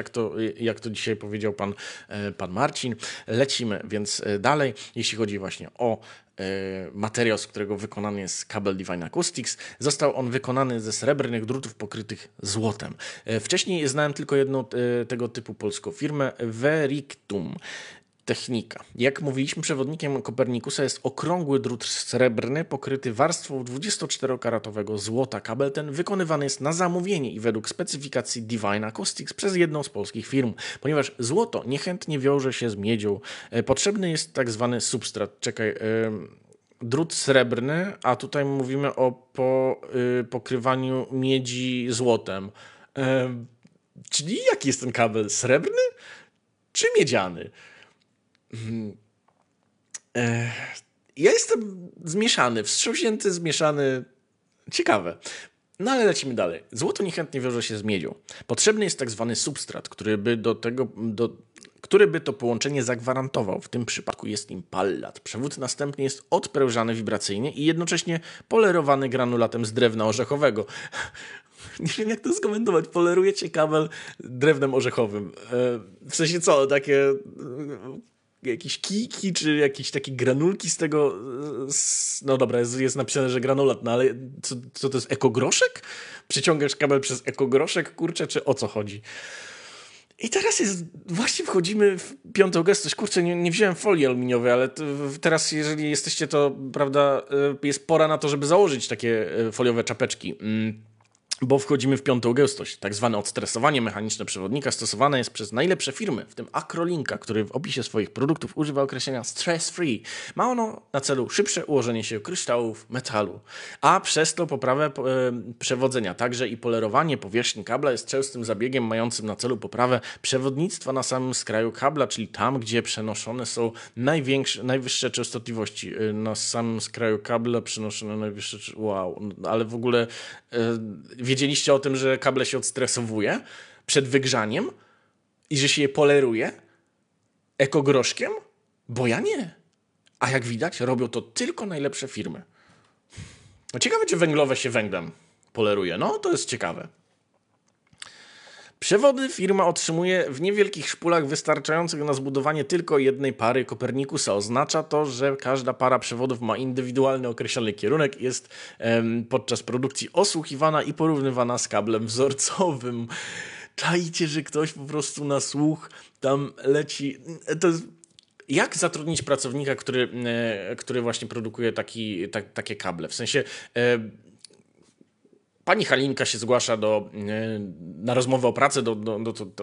jak to dzisiaj powiedział pan Marcin. Lecimy więc dalej, jeśli chodzi właśnie o materiał, z którego wykonany jest kabel Divine Acoustics. Został on wykonany ze srebrnych drutów pokrytych złotem. Wcześniej znałem tylko jedną tego typu polską firmę, Verictum. Technika. Jak mówiliśmy, przewodnikiem Kopernikusa jest okrągły drut srebrny pokryty warstwą 24-karatowego złota. Kabel ten wykonywany jest na zamówienie i według specyfikacji Divine Acoustics przez jedną z polskich firm. Ponieważ złoto niechętnie wiąże się z miedzią, potrzebny jest tak zwany substrat. drut srebrny, a tutaj mówimy o pokrywaniu miedzi złotem. Czyli jaki jest ten kabel? Srebrny czy miedziany? Ja jestem zmieszany, wstrząśnięty, zmieszany. Ciekawe. No ale lecimy dalej. Złoto niechętnie wiąże się z miedzią. Potrzebny jest tak zwany substrat, który by to połączenie zagwarantował. W tym przypadku jest nim pallat. Przewód następnie jest odprężany wibracyjnie i jednocześnie polerowany granulatem z drewna orzechowego. Nie wiem, jak to skomentować. Polerujecie kabel drewnem orzechowym. W sensie co? Takie jakieś kijki, czy jakieś takie granulki z tego... No dobra, jest napisane, że granulat, no ale co to jest? Ekogroszek? Przyciągasz kabel przez ekogroszek, kurczę, czy o co chodzi? I teraz właśnie wchodzimy w piątą gęstość. Kurczę, nie wziąłem folii aluminiowej, ale teraz, jeżeli jesteście, to prawda, jest pora na to, żeby założyć takie foliowe czapeczki. Bo wchodzimy w piątą gęstość. Tak zwane odstresowanie mechaniczne przewodnika stosowane jest przez najlepsze firmy, w tym Acrolinka, który w opisie swoich produktów używa określenia stress-free. Ma ono na celu szybsze ułożenie się kryształów metalu, a przez to poprawę przewodzenia. Także i polerowanie powierzchni kabla jest częstym zabiegiem mającym na celu poprawę przewodnictwa na samym skraju kabla, czyli tam, gdzie przenoszone są najwyższe częstotliwości. Na samym skraju kabla przenoszone najwyższe... Wow, ale w ogóle... Wiedzieliście o tym, że kable się odstresowuje przed wygrzaniem i że się je poleruje ekogroszkiem? Bo ja nie. A jak widać, robią to tylko najlepsze firmy. No ciekawe, czy węglowe się węglem poleruje. No, to jest ciekawe. Przewody firma otrzymuje w niewielkich szpulach wystarczających na zbudowanie tylko jednej pary Kopernikusa. Oznacza to, że każda para przewodów ma indywidualny określony kierunek i jest podczas produkcji osłuchiwana i porównywana z kablem wzorcowym. Czajcie, że ktoś po prostu na słuch tam leci. To jest... Jak zatrudnić pracownika, który właśnie produkuje takie kable? W sensie... Pani Halinka się zgłasza na rozmowę o pracę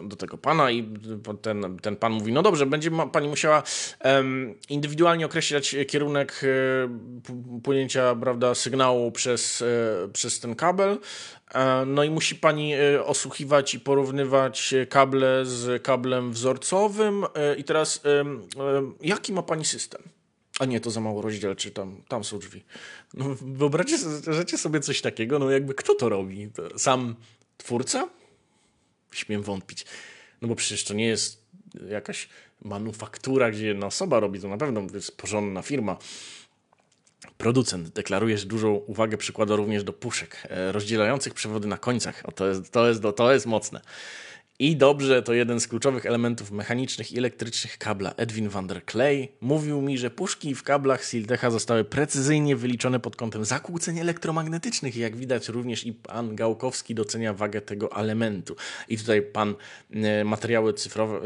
do tego pana i ten pan mówi, no dobrze, będzie pani musiała indywidualnie określać kierunek płynięcia, prawda, sygnału przez ten kabel. No i musi pani osłuchiwać i porównywać kable z kablem wzorcowym. I teraz, jaki ma pani system? A nie, to za mało rozdzielczy, tam są drzwi. No, wyobraźcie sobie coś takiego, no jakby kto to robi? Sam twórca? Śmiem wątpić. No bo przecież to nie jest jakaś manufaktura, gdzie jedna osoba robi, to na pewno jest porządna firma. Producent deklaruje, że dużą uwagę przykłada również do puszek rozdzielających przewody na końcach. O, to jest mocne. I dobrze, to jeden z kluczowych elementów mechanicznych i elektrycznych kabla. Edwin Vander Clay mówił mi, że puszki w kablach Sildecha zostały precyzyjnie wyliczone pod kątem zakłóceń elektromagnetycznych i jak widać również i pan Gałkowski docenia wagę tego elementu. I tutaj pan materiały cyfrowe,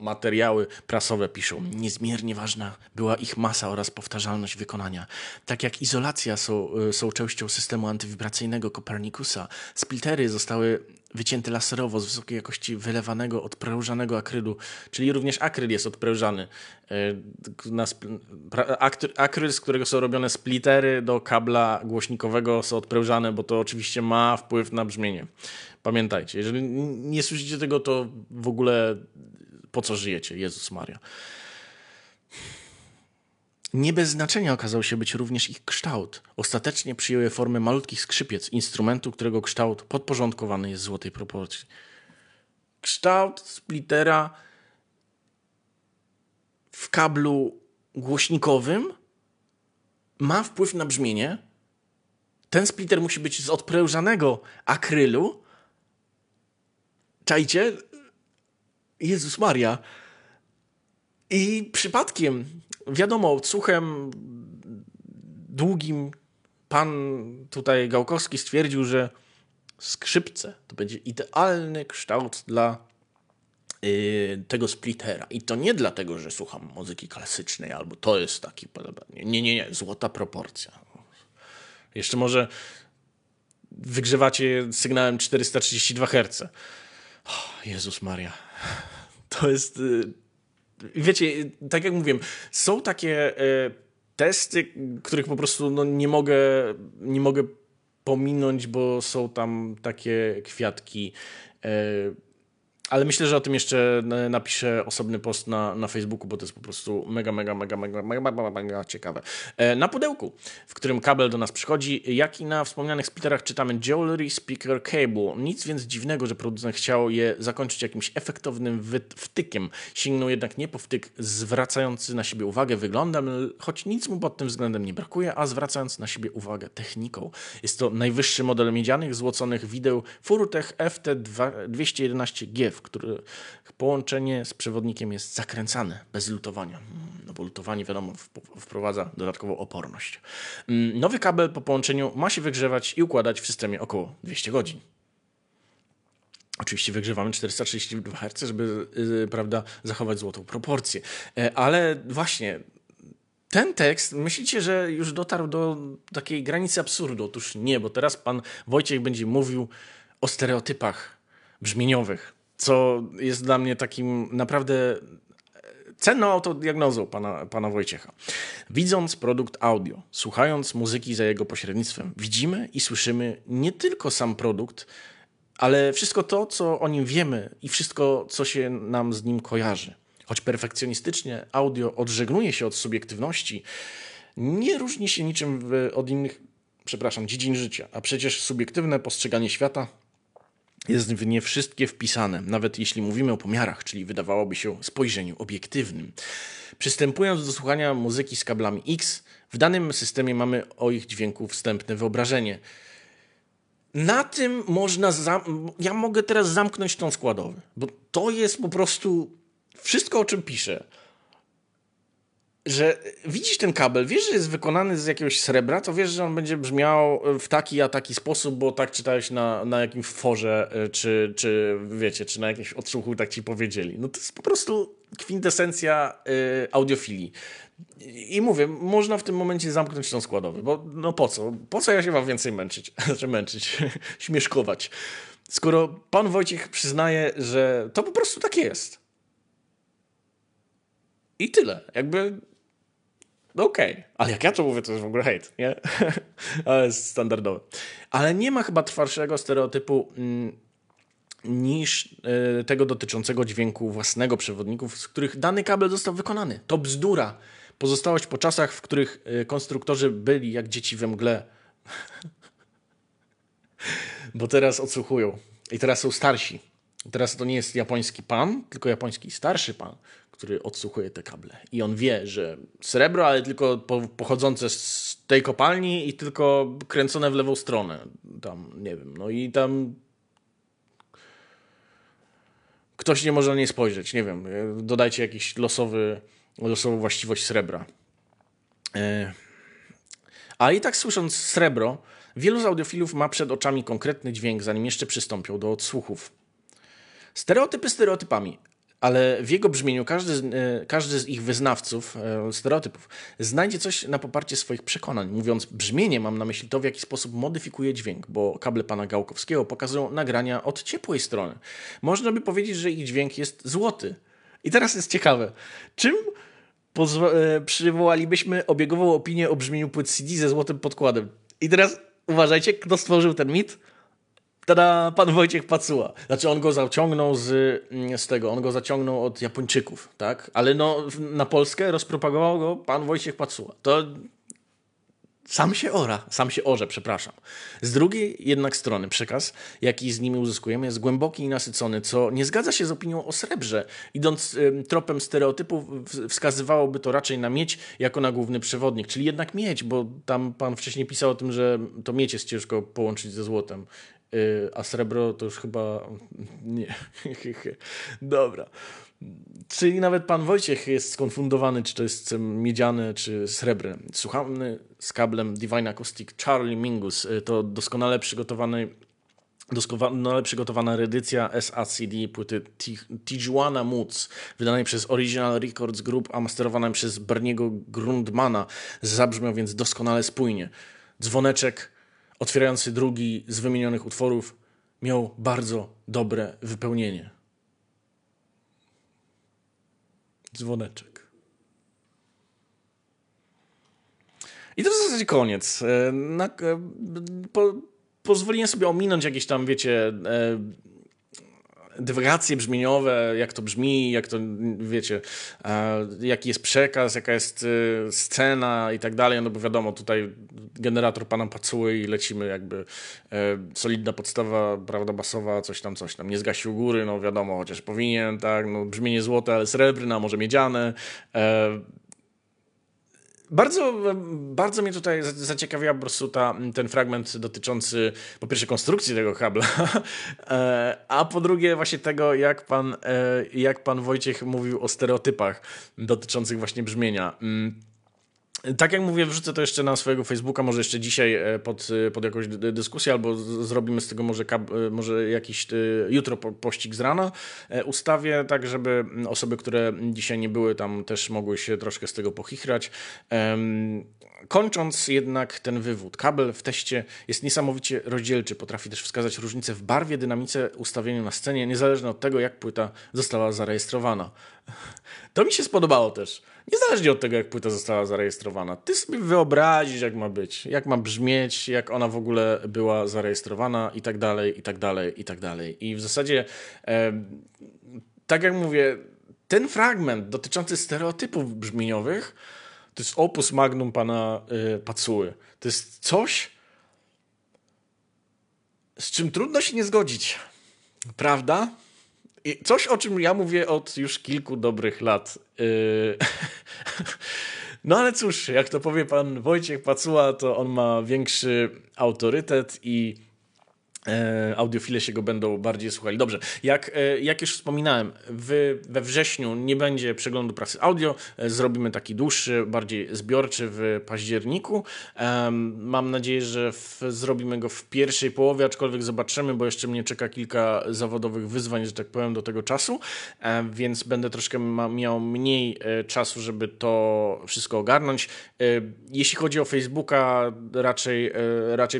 materiały prasowe piszą. Niezmiernie ważna była ich masa oraz powtarzalność wykonania. Tak jak izolacja są częścią systemu antywibracyjnego Kopernikusa, splittery zostały wycięty laserowo z wysokiej jakości wylewanego, odprężanego akrylu, czyli również akryl jest odprężany. Akryl, z którego są robione splittery do kabla głośnikowego, są odprężane, bo to oczywiście ma wpływ na brzmienie. Pamiętajcie, jeżeli nie słyszycie tego, to w ogóle po co żyjecie? Jezus Maria. Nie bez znaczenia okazał się być również ich kształt. Ostatecznie przyjęły formę malutkich skrzypiec, instrumentu, którego kształt podporządkowany jest złotej proporcji. Kształt splittera w kablu głośnikowym ma wpływ na brzmienie. Ten splitter musi być z odprężanego akrylu. Czajcie? Jezus Maria. I przypadkiem... Wiadomo, odsłuchem długim pan tutaj Gałkowski stwierdził, że skrzypce to będzie idealny kształt dla tego splittera. I to nie dlatego, że słucham muzyki klasycznej albo to jest taki... Nie, złota proporcja. Jeszcze może wygrzewacie sygnałem 432 Hz. Oh, Jezus Maria. To jest... Wiecie, tak jak mówiłem, są takie testy, których po prostu no, nie mogę pominąć, bo są tam takie kwiatki. Ale myślę, że o tym jeszcze napiszę osobny post na Facebooku, bo to jest po prostu mega ciekawe. Na pudełku, w którym kabel do nas przychodzi, jak i na wspomnianych splitterach czytamy Jewelry Speaker Cable. Nic więc dziwnego, że producent chciał je zakończyć jakimś efektownym wtykiem. Sięgnął jednak nie po wtyk zwracający na siebie uwagę wyglądem, choć nic mu pod tym względem nie brakuje, a zwracając na siebie uwagę techniką. Jest to najwyższy model miedzianych, złoconych wideł Furutech FT211G, w których połączenie z przewodnikiem jest zakręcane, bez lutowania. No bo lutowanie, wiadomo, wprowadza dodatkową oporność. Nowy kabel po połączeniu ma się wygrzewać i układać w systemie około 200 godzin. Oczywiście wygrzewamy 432 Hz, żeby prawda, zachować złotą proporcję. Ale właśnie ten tekst, myślicie, że już dotarł do takiej granicy absurdu? Otóż nie, bo teraz pan Wojciech będzie mówił o stereotypach brzmieniowych, co jest dla mnie takim naprawdę cenną autodiagnozą pana Wojciecha. Widząc produkt audio, słuchając muzyki za jego pośrednictwem, widzimy i słyszymy nie tylko sam produkt, ale wszystko to, co o nim wiemy i wszystko, co się nam z nim kojarzy. Choć perfekcjonistycznie audio odżegnuje się od subiektywności, nie różni się niczym od innych, dziedzin życia, a przecież subiektywne postrzeganie świata jest w nie wszystkie wpisane, nawet jeśli mówimy o pomiarach, czyli wydawałoby się spojrzeniu obiektywnym. Przystępując do słuchania muzyki z kablami X, w danym systemie mamy o ich dźwięku wstępne wyobrażenie. Na tym można... Ja mogę teraz zamknąć tą składowę, bo to jest po prostu wszystko, o czym piszę. Że widzisz ten kabel, wiesz, że jest wykonany z jakiegoś srebra, to wiesz, że on będzie brzmiał w taki, a taki sposób, bo tak czytałeś na jakimś forze, czy wiecie, czy na jakimś odsłuchu tak ci powiedzieli. No to jest po prostu kwintesencja audiofilii. I mówię, można w tym momencie zamknąć tą składowę, bo no po co? Po co ja się mam więcej męczyć? Znaczy śmieszkować. Skoro pan Wojciech przyznaje, że to po prostu tak jest. I tyle. Jakby no okej. Ale jak ja to mówię, to jest w ogóle hejt, nie? Ale jest standardowe. Ale nie ma chyba trwalszego stereotypu niż tego dotyczącego dźwięku własnego przewodników, z których dany kabel został wykonany. To bzdura. Pozostałość po czasach, w których konstruktorzy byli jak dzieci we mgle. Bo teraz odsłuchują. I teraz są starsi. I teraz to nie jest japoński pan, tylko japoński starszy pan, który odsłuchuje te kable. I on wie, że srebro, ale tylko pochodzące z tej kopalni i tylko kręcone w lewą stronę. Tam, nie wiem, no i tam ktoś nie może na nie spojrzeć, nie wiem. Dodajcie jakiś losową właściwość srebra. A i tak słysząc srebro, wielu z audiofilów ma przed oczami konkretny dźwięk, zanim jeszcze przystąpią do odsłuchów. Stereotypy stereotypami, ale w jego brzmieniu każdy z ich wyznawców stereotypów znajdzie coś na poparcie swoich przekonań. Mówiąc brzmienie, mam na myśli to, w jaki sposób modyfikuje dźwięk, bo kable pana Gałkowskiego pokazują nagrania od ciepłej strony. Można by powiedzieć, że ich dźwięk jest złoty. I teraz jest ciekawe, czym przywołalibyśmy obiegową opinię o brzmieniu płyt CD ze złotym podkładem. I teraz uważajcie, kto stworzył ten mit? Tada, pan Wojciech Pacuła. Znaczy on go zaciągnął z tego, on go zaciągnął od Japończyków, tak? Ale no, na Polskę rozpropagował go pan Wojciech Pacuła. To sam się orze. Z drugiej jednak strony przekaz, jaki z nimi uzyskujemy, jest głęboki i nasycony, co nie zgadza się z opinią o srebrze. Idąc tropem stereotypów, wskazywałoby to raczej na miedź jako na główny przewodnik, czyli jednak miedź, bo tam pan wcześniej pisał o tym, że to miedź jest ciężko połączyć ze złotem. A srebro to już chyba nie. Dobra. Czyli nawet pan Wojciech jest skonfundowany, czy to jest miedziane, czy srebrne. Słuchamy z kablem Divine Acoustic Charlie Mingus. To doskonale przygotowana reedycja SACD płyty Tijuana Moods, wydanej przez Original Records Group, a masterowana przez Berniego Grundmana. Zabrzmiał więc doskonale spójnie. Dzwoneczek otwierający drugi z wymienionych utworów miał bardzo dobre wypełnienie. Dzwoneczek. I to w zasadzie koniec. Pozwoliłem sobie ominąć jakieś tam, wiecie, dywagacje brzmieniowe, jak to brzmi, jak to, wiecie, jaki jest przekaz, jaka jest scena i tak dalej, no bo wiadomo, tutaj generator pana Pacuły i lecimy jakby solidna podstawa, prawda, basowa, coś tam, nie zgasił góry, no wiadomo, chociaż powinien, tak, no brzmienie złote, ale srebrne, a może miedziane. Bardzo mnie tutaj zaciekawiła po prostu ten fragment dotyczący po pierwsze konstrukcji tego kabla, a po drugie właśnie tego, jak pan Wojciech mówił o stereotypach dotyczących właśnie brzmienia. Tak jak mówię, wrzucę to jeszcze na swojego Facebooka, może jeszcze dzisiaj pod jakąś dyskusję, albo zrobimy z tego może jakiś jutro pościg z rana. Ustawię tak, żeby osoby, które dzisiaj nie były tam, też mogły się troszkę z tego pochichrać. Kończąc jednak ten wywód, kabel w teście jest niesamowicie rozdzielczy, potrafi też wskazać różnice w barwie, dynamice, ustawieniu na scenie, niezależnie od tego, jak płyta została zarejestrowana. To mi się spodobało też. Niezależnie od tego, jak płyta została zarejestrowana. Ty sobie wyobrazisz, jak ma być, jak ma brzmieć, jak ona w ogóle była zarejestrowana i tak dalej, i tak dalej, i tak dalej. I w zasadzie, tak jak mówię, ten fragment dotyczący stereotypów brzmieniowych to jest opus magnum pana Pacuły. To jest coś, z czym trudno się nie zgodzić. Prawda? I coś, o czym ja mówię od już kilku dobrych lat. No ale cóż, jak to powie pan Wojciech Pacuła, to on ma większy autorytet i audiofile się go będą bardziej słuchali. Dobrze, jak już wspominałem, we wrześniu nie będzie przeglądu prasy audio, zrobimy taki dłuższy, bardziej zbiorczy w październiku. Mam nadzieję, że zrobimy go w pierwszej połowie, aczkolwiek zobaczymy, bo jeszcze mnie czeka kilka zawodowych wyzwań, że tak powiem, do tego czasu, więc będę troszkę miał mniej czasu, żeby to wszystko ogarnąć. Jeśli chodzi o Facebooka, raczej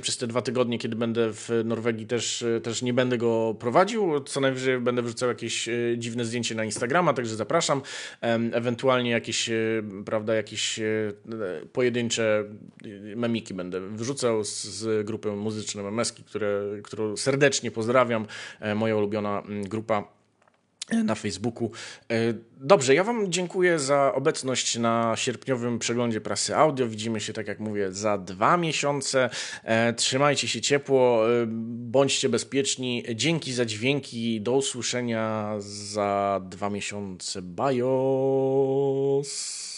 przez te 2 tygodnie, kiedy będę w Norwegii, też nie będę go prowadził. Co najwyżej będę wrzucał jakieś dziwne zdjęcie na Instagrama, także zapraszam. Ewentualnie jakieś pojedyncze memiki będę wrzucał z grupy muzycznej MMS-ki, którą serdecznie pozdrawiam. Moja ulubiona grupa na Facebooku. Dobrze, ja wam dziękuję za obecność na sierpniowym przeglądzie prasy audio. Widzimy się, tak jak mówię, za 2 miesiące. Trzymajcie się ciepło, bądźcie bezpieczni. Dzięki za dźwięki. Do usłyszenia za 2 miesiące. Bajos!